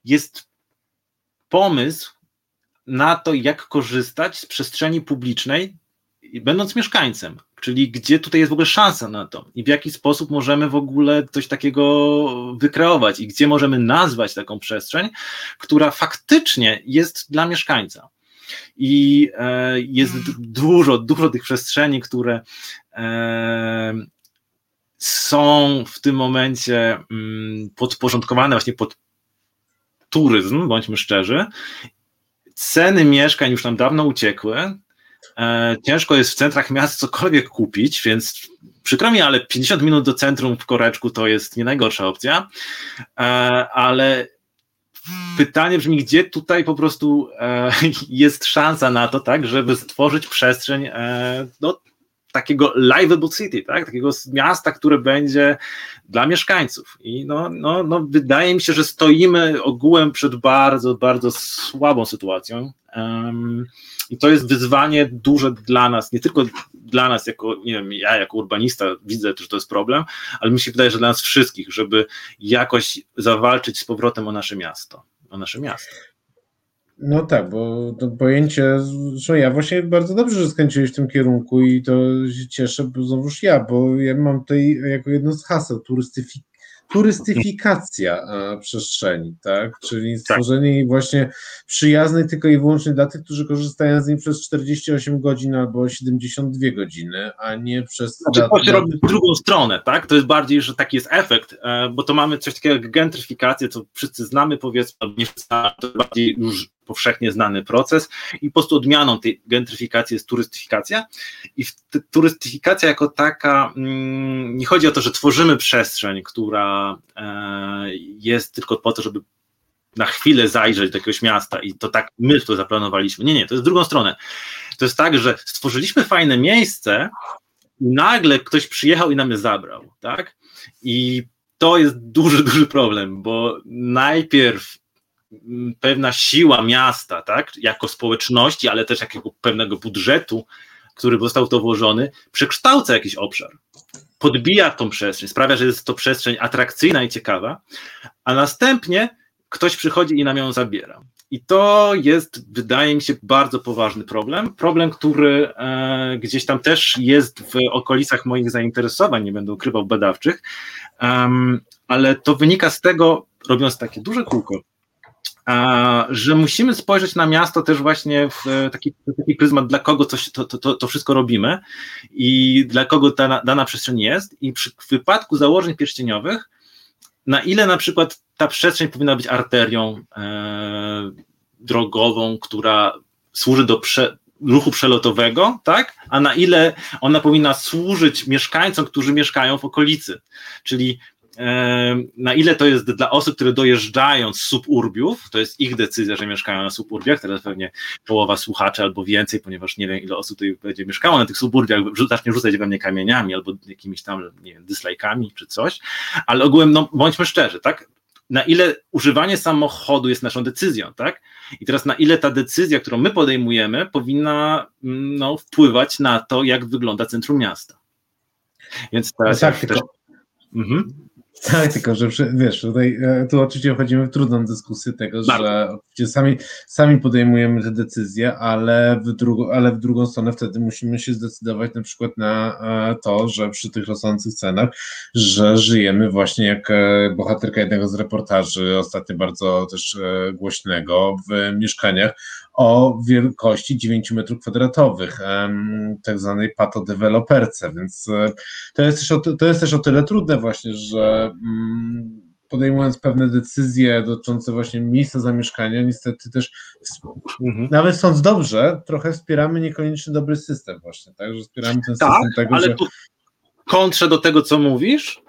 jest pomysł na to, jak korzystać z przestrzeni publicznej, będąc mieszkańcem, czyli gdzie tutaj jest w ogóle szansa na to i w jaki sposób możemy w ogóle coś takiego wykreować i gdzie możemy nazwać taką przestrzeń, która faktycznie jest dla mieszkańca. I jest dużo tych przestrzeni, które są w tym momencie podporządkowane właśnie pod turyzm, bądźmy szczerzy. Ceny mieszkań już nam dawno uciekły, ciężko jest w centrach miast cokolwiek kupić, więc przykro mi, ale 50 minut do centrum w koreczku to jest nie najgorsza opcja, ale pytanie brzmi, gdzie tutaj po prostu jest szansa na to, tak, żeby stworzyć przestrzeń no, takiego livable city, tak, takiego miasta, które będzie dla mieszkańców. I no, wydaje mi się, że stoimy ogółem przed bardzo, bardzo słabą sytuacją. I to jest wyzwanie duże dla nas, nie tylko dla nas, jako, nie wiem, ja jako urbanista widzę, że to jest problem, ale mi się wydaje, że dla nas wszystkich, żeby jakoś zawalczyć z powrotem o nasze miasto, No tak, bo to pojęcie, że ja właśnie bardzo dobrze, że skręciłeś w tym kierunku i to się cieszę, bo znowuż ja mam tutaj jako jedno z haseł turystyfikacja przestrzeni, tak? Czyli stworzenie jej właśnie przyjaznej tylko i wyłącznie dla tych, którzy korzystają z niej przez 48 godzin albo 72 godziny, a nie przez... Znaczy to się robi w drugą stronę, tak? To jest bardziej, że taki jest efekt, bo to mamy coś takiego jak gentryfikację, co wszyscy znamy, powiedzmy, nie wszyscy, to bardziej już powszechnie znany proces i po prostu odmianą tej gentryfikacji jest turystyfikacja i turystyfikacja jako taka, nie chodzi o to, że tworzymy przestrzeń, która jest tylko po to, żeby na chwilę zajrzeć do jakiegoś miasta i to tak my to zaplanowaliśmy. Nie, to jest w drugą stronę. To jest tak, że stworzyliśmy fajne miejsce i nagle ktoś przyjechał i nam je zabrał, tak? I to jest duży problem, bo najpierw pewna siła miasta, tak, jako społeczności, ale też jakiego pewnego budżetu, który został w to włożony, przekształca jakiś obszar, podbija tą przestrzeń, sprawia, że jest to przestrzeń atrakcyjna i ciekawa, a następnie ktoś przychodzi i nam ją zabiera. I to jest, wydaje mi się, bardzo poważny problem, który gdzieś tam też jest w okolicach moich zainteresowań, nie będę ukrywał, badawczych, ale to wynika z tego, robiąc takie duże kółko, że musimy spojrzeć na miasto też właśnie w taki pryzmat, dla kogo to wszystko robimy i dla kogo ta dana przestrzeń jest i w wypadku założeń pierścieniowych, na ile na przykład ta przestrzeń powinna być arterią drogową, która służy do ruchu przelotowego, tak? A na ile ona powinna służyć mieszkańcom, którzy mieszkają w okolicy, czyli na ile to jest dla osób, które dojeżdżają z suburbiów, to jest ich decyzja, że mieszkają na suburbiach, teraz pewnie połowa słuchaczy albo więcej, ponieważ nie wiem, ile osób tutaj będzie mieszkało na tych suburbiach, zacznie rzucać we mnie kamieniami albo jakimiś tam, nie wiem, dyslajkami czy coś, ale ogółem, no bądźmy szczerzy, tak? Na ile używanie samochodu jest naszą decyzją, tak? I teraz na ile ta decyzja, którą my podejmujemy, powinna no, wpływać na to, jak wygląda centrum miasta. Więc teraz... No tak, tylko... Tak, tylko że wiesz, tutaj tu oczywiście wchodzimy w trudną dyskusję tego, że oczywiście sami podejmujemy te decyzje, ale w drugą stronę wtedy musimy się zdecydować na przykład na to, że przy tych rosnących cenach, że żyjemy właśnie jak bohaterka jednego z reportaży, ostatnio bardzo też głośnego, w mieszkaniach o wielkości 9 metrów kwadratowych, tak zwanej patodeweloperce, więc to jest też o tyle trudne właśnie, że podejmując pewne decyzje dotyczące właśnie miejsca zamieszkania, niestety też, nawet sądząc dobrze, trochę wspieramy niekoniecznie dobry system właśnie, tak, że wspieramy ten system tego, ale że... Tu kontrze do tego, co mówisz,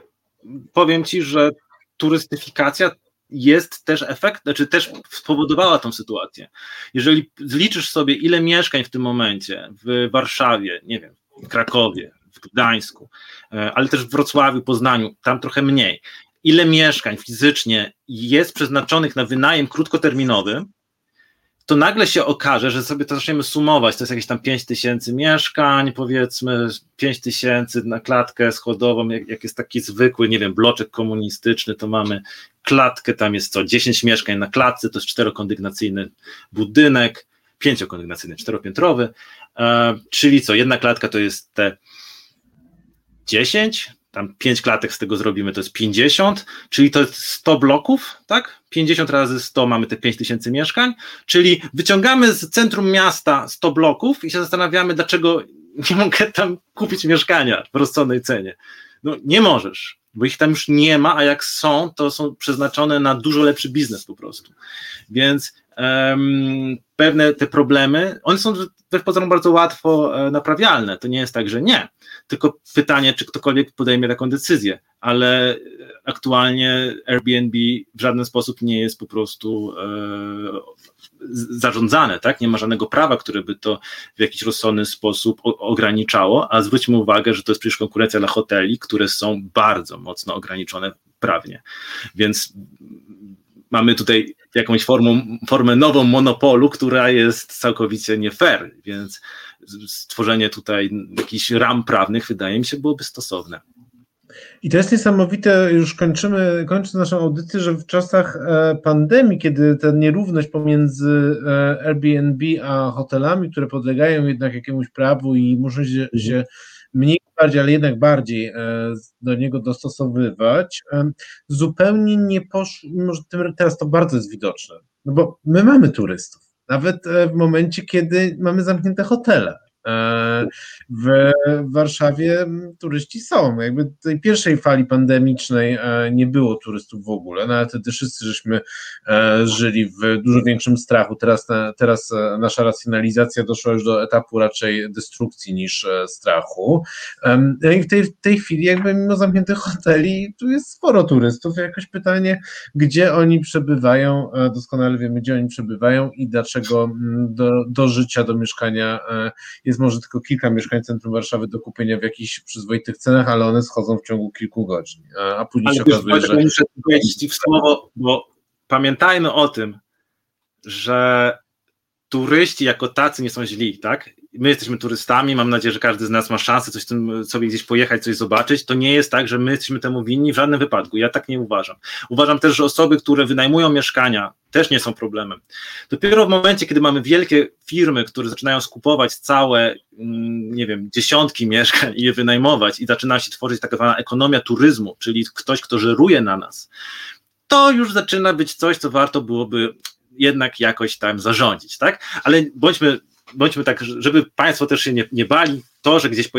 powiem Ci, że turystyfikacja jest też efekt, znaczy też spowodowała tą sytuację. Jeżeli zliczysz sobie, ile mieszkań w tym momencie w Warszawie, nie wiem, w Krakowie, w Gdańsku, ale też w Wrocławiu, Poznaniu, tam trochę mniej, ile mieszkań fizycznie jest przeznaczonych na wynajem krótkoterminowy, to nagle się okaże, że sobie to zaczniemy sumować, to jest jakieś tam 5000 mieszkań, powiedzmy 5000 na klatkę schodową, jak jest taki zwykły, nie wiem, bloczek komunistyczny, to mamy klatkę, tam jest 10 mieszkań na klatce, to jest 4-kondygnacyjny budynek, 5-kondygnacyjny, 4-piętrowy, czyli jedna klatka to jest te 10, tam 5 klatek z tego zrobimy, to jest 50, czyli to jest 100 bloków, tak? 50 razy 100 mamy te 5000 mieszkań, czyli wyciągamy z centrum miasta 100 bloków i się zastanawiamy, dlaczego nie mogę tam kupić mieszkania w rozsądnej cenie. No nie możesz, bo ich tam już nie ma, a jak są, to są przeznaczone na dużo lepszy biznes po prostu. Więc pewne te problemy, one są wbrew pozorom bardzo łatwo naprawialne, to nie jest tak, że nie, tylko pytanie, czy ktokolwiek podejmie taką decyzję, ale aktualnie Airbnb w żaden sposób nie jest po prostu zarządzane, tak? Nie ma żadnego prawa, które by to w jakiś rozsądny sposób ograniczało, a zwróćmy uwagę, że to jest przecież konkurencja dla hoteli, które są bardzo mocno ograniczone prawnie, więc mamy tutaj jakąś formę nową monopolu, która jest całkowicie nie fair, więc stworzenie tutaj jakichś ram prawnych, wydaje mi się, byłoby stosowne. I to jest niesamowite, już kończymy naszą audycję, że w czasach pandemii, kiedy ta nierówność pomiędzy Airbnb a hotelami, które podlegają jednak jakiemuś prawu i muszą się mniej bardziej, ale jednak bardziej do niego dostosowywać, zupełnie nie poszło, mimo że teraz to bardzo jest widoczne, no bo my mamy turystów, nawet w momencie, kiedy mamy zamknięte hotele. W Warszawie turyści są, jakby tej pierwszej fali pandemicznej nie było turystów w ogóle, no ale wtedy wszyscy żeśmy żyli w dużo większym strachu, teraz nasza racjonalizacja doszła już do etapu raczej destrukcji niż strachu i w tej chwili jakby mimo zamkniętych hoteli tu jest sporo turystów, jakoś pytanie, gdzie oni przebywają, doskonale wiemy, gdzie oni przebywają i dlaczego do życia, do mieszkania jest może tylko kilka mieszkań w centrum Warszawy do kupienia w jakichś przyzwoitych cenach, ale one schodzą w ciągu kilku godzin, a później się okazuje, że... Muszę powiedzieć Ci w słowo, bo pamiętajmy o tym, że turyści jako tacy nie są źli, tak? My jesteśmy turystami, mam nadzieję, że każdy z nas ma szansę coś tym sobie gdzieś pojechać, coś zobaczyć. To nie jest tak, że my jesteśmy temu winni w żadnym wypadku. Ja tak nie uważam. Uważam też, że osoby, które wynajmują mieszkania, też nie są problemem. Dopiero w momencie, kiedy mamy wielkie firmy, które zaczynają skupować całe, nie wiem, dziesiątki mieszkań i je wynajmować i zaczyna się tworzyć tak zwana ekonomia turyzmu, czyli ktoś, kto żeruje na nas, to już zaczyna być coś, co warto byłoby jednak jakoś tam zarządzić, tak? Ale bądźmy tak, żeby Państwo też się nie bali, to, że gdzieś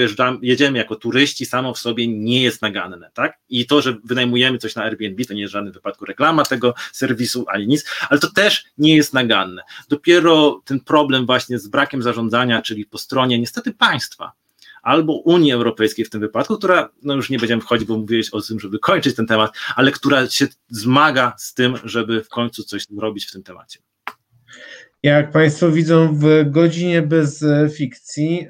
jedziemy jako turyści, samo w sobie nie jest naganne, tak? I to, że wynajmujemy coś na Airbnb, to nie jest w żadnym wypadku reklama tego serwisu, ani nic, ale to też nie jest naganne. Dopiero ten problem właśnie z brakiem zarządzania, czyli po stronie niestety państwa, albo Unii Europejskiej w tym wypadku, która, no już nie będziemy wchodzić, bo mówiłeś o tym, żeby kończyć ten temat, ale która się zmaga z tym, żeby w końcu coś zrobić w tym temacie. Jak Państwo widzą, w godzinie bez fikcji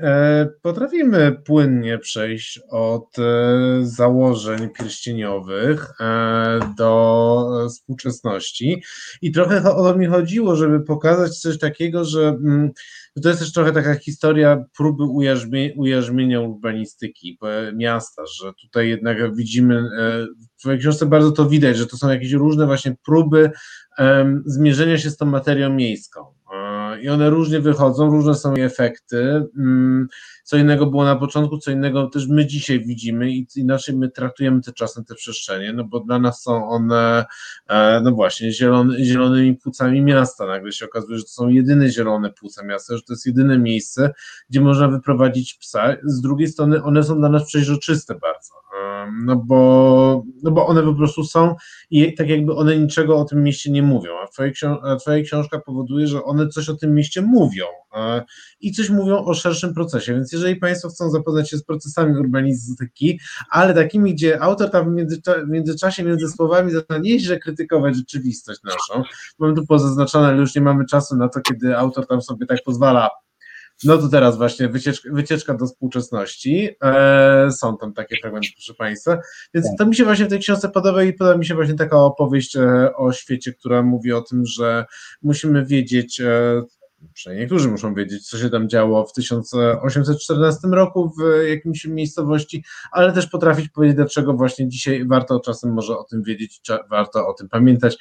potrafimy płynnie przejść od założeń pierścieniowych do współczesności i trochę o to mi chodziło, żeby pokazać coś takiego, że to jest też trochę taka historia próby ujarzmienia urbanistyki miasta, że tutaj jednak widzimy, w twojej książce bardzo to widać, że to są jakieś różne właśnie próby zmierzenia się z tą materią miejską. I one różnie wychodzą, różne są jej efekty, co innego było na początku, co innego też my dzisiaj widzimy i inaczej my traktujemy te czasem te przestrzenie, no bo dla nas są one, no właśnie, zielonymi płucami miasta. Nagle się okazuje, że to są jedyne zielone płuca miasta, że to jest jedyne miejsce, gdzie można wyprowadzić psa. Z drugiej strony one są dla nas przeźroczyste bardzo, no bo one po prostu są i tak jakby one niczego o tym mieście nie mówią, a twoja książka powoduje, że one coś o tym mieście mówią i coś mówią o szerszym procesie, więc jeżeli Państwo chcą zapoznać się z procesami urbanistyki, ale takimi, gdzie autor tam w międzyczasie między słowami zaczyna nieźle krytykować rzeczywistość naszą, mam tu pozaznaczone, ale już nie mamy czasu na to, kiedy autor tam sobie tak pozwala. No to teraz właśnie wycieczka do współczesności, są tam takie fragmenty, proszę Państwa, więc to mi się właśnie w tej książce podoba i podoba mi się właśnie taka opowieść o świecie, która mówi o tym, że musimy wiedzieć, przynajmniej niektórzy muszą wiedzieć, co się tam działo w 1814 roku w jakimś miejscowości, ale też potrafić powiedzieć, dlaczego właśnie dzisiaj warto czasem może o tym wiedzieć, warto o tym pamiętać,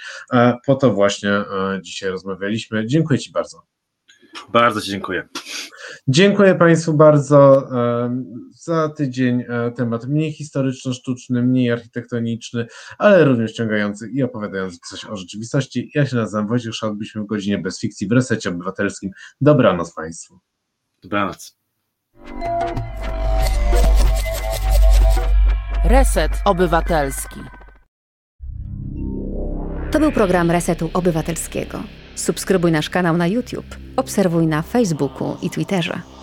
po to właśnie dzisiaj rozmawialiśmy. Dziękuję Ci bardzo. Bardzo Ci dziękuję. Dziękuję Państwu bardzo. Za tydzień temat mniej historyczno-sztuczny, mniej architektoniczny, ale również ciągający i opowiadający coś o rzeczywistości. Ja się nazywam Wojciech Szot, byliśmy w Godzinie bez fikcji w Resecie Obywatelskim. Dobranoc Państwu. Dobranoc. Reset Obywatelski. To był program Resetu Obywatelskiego. Subskrybuj nasz kanał na YouTube, obserwuj na Facebooku i Twitterze.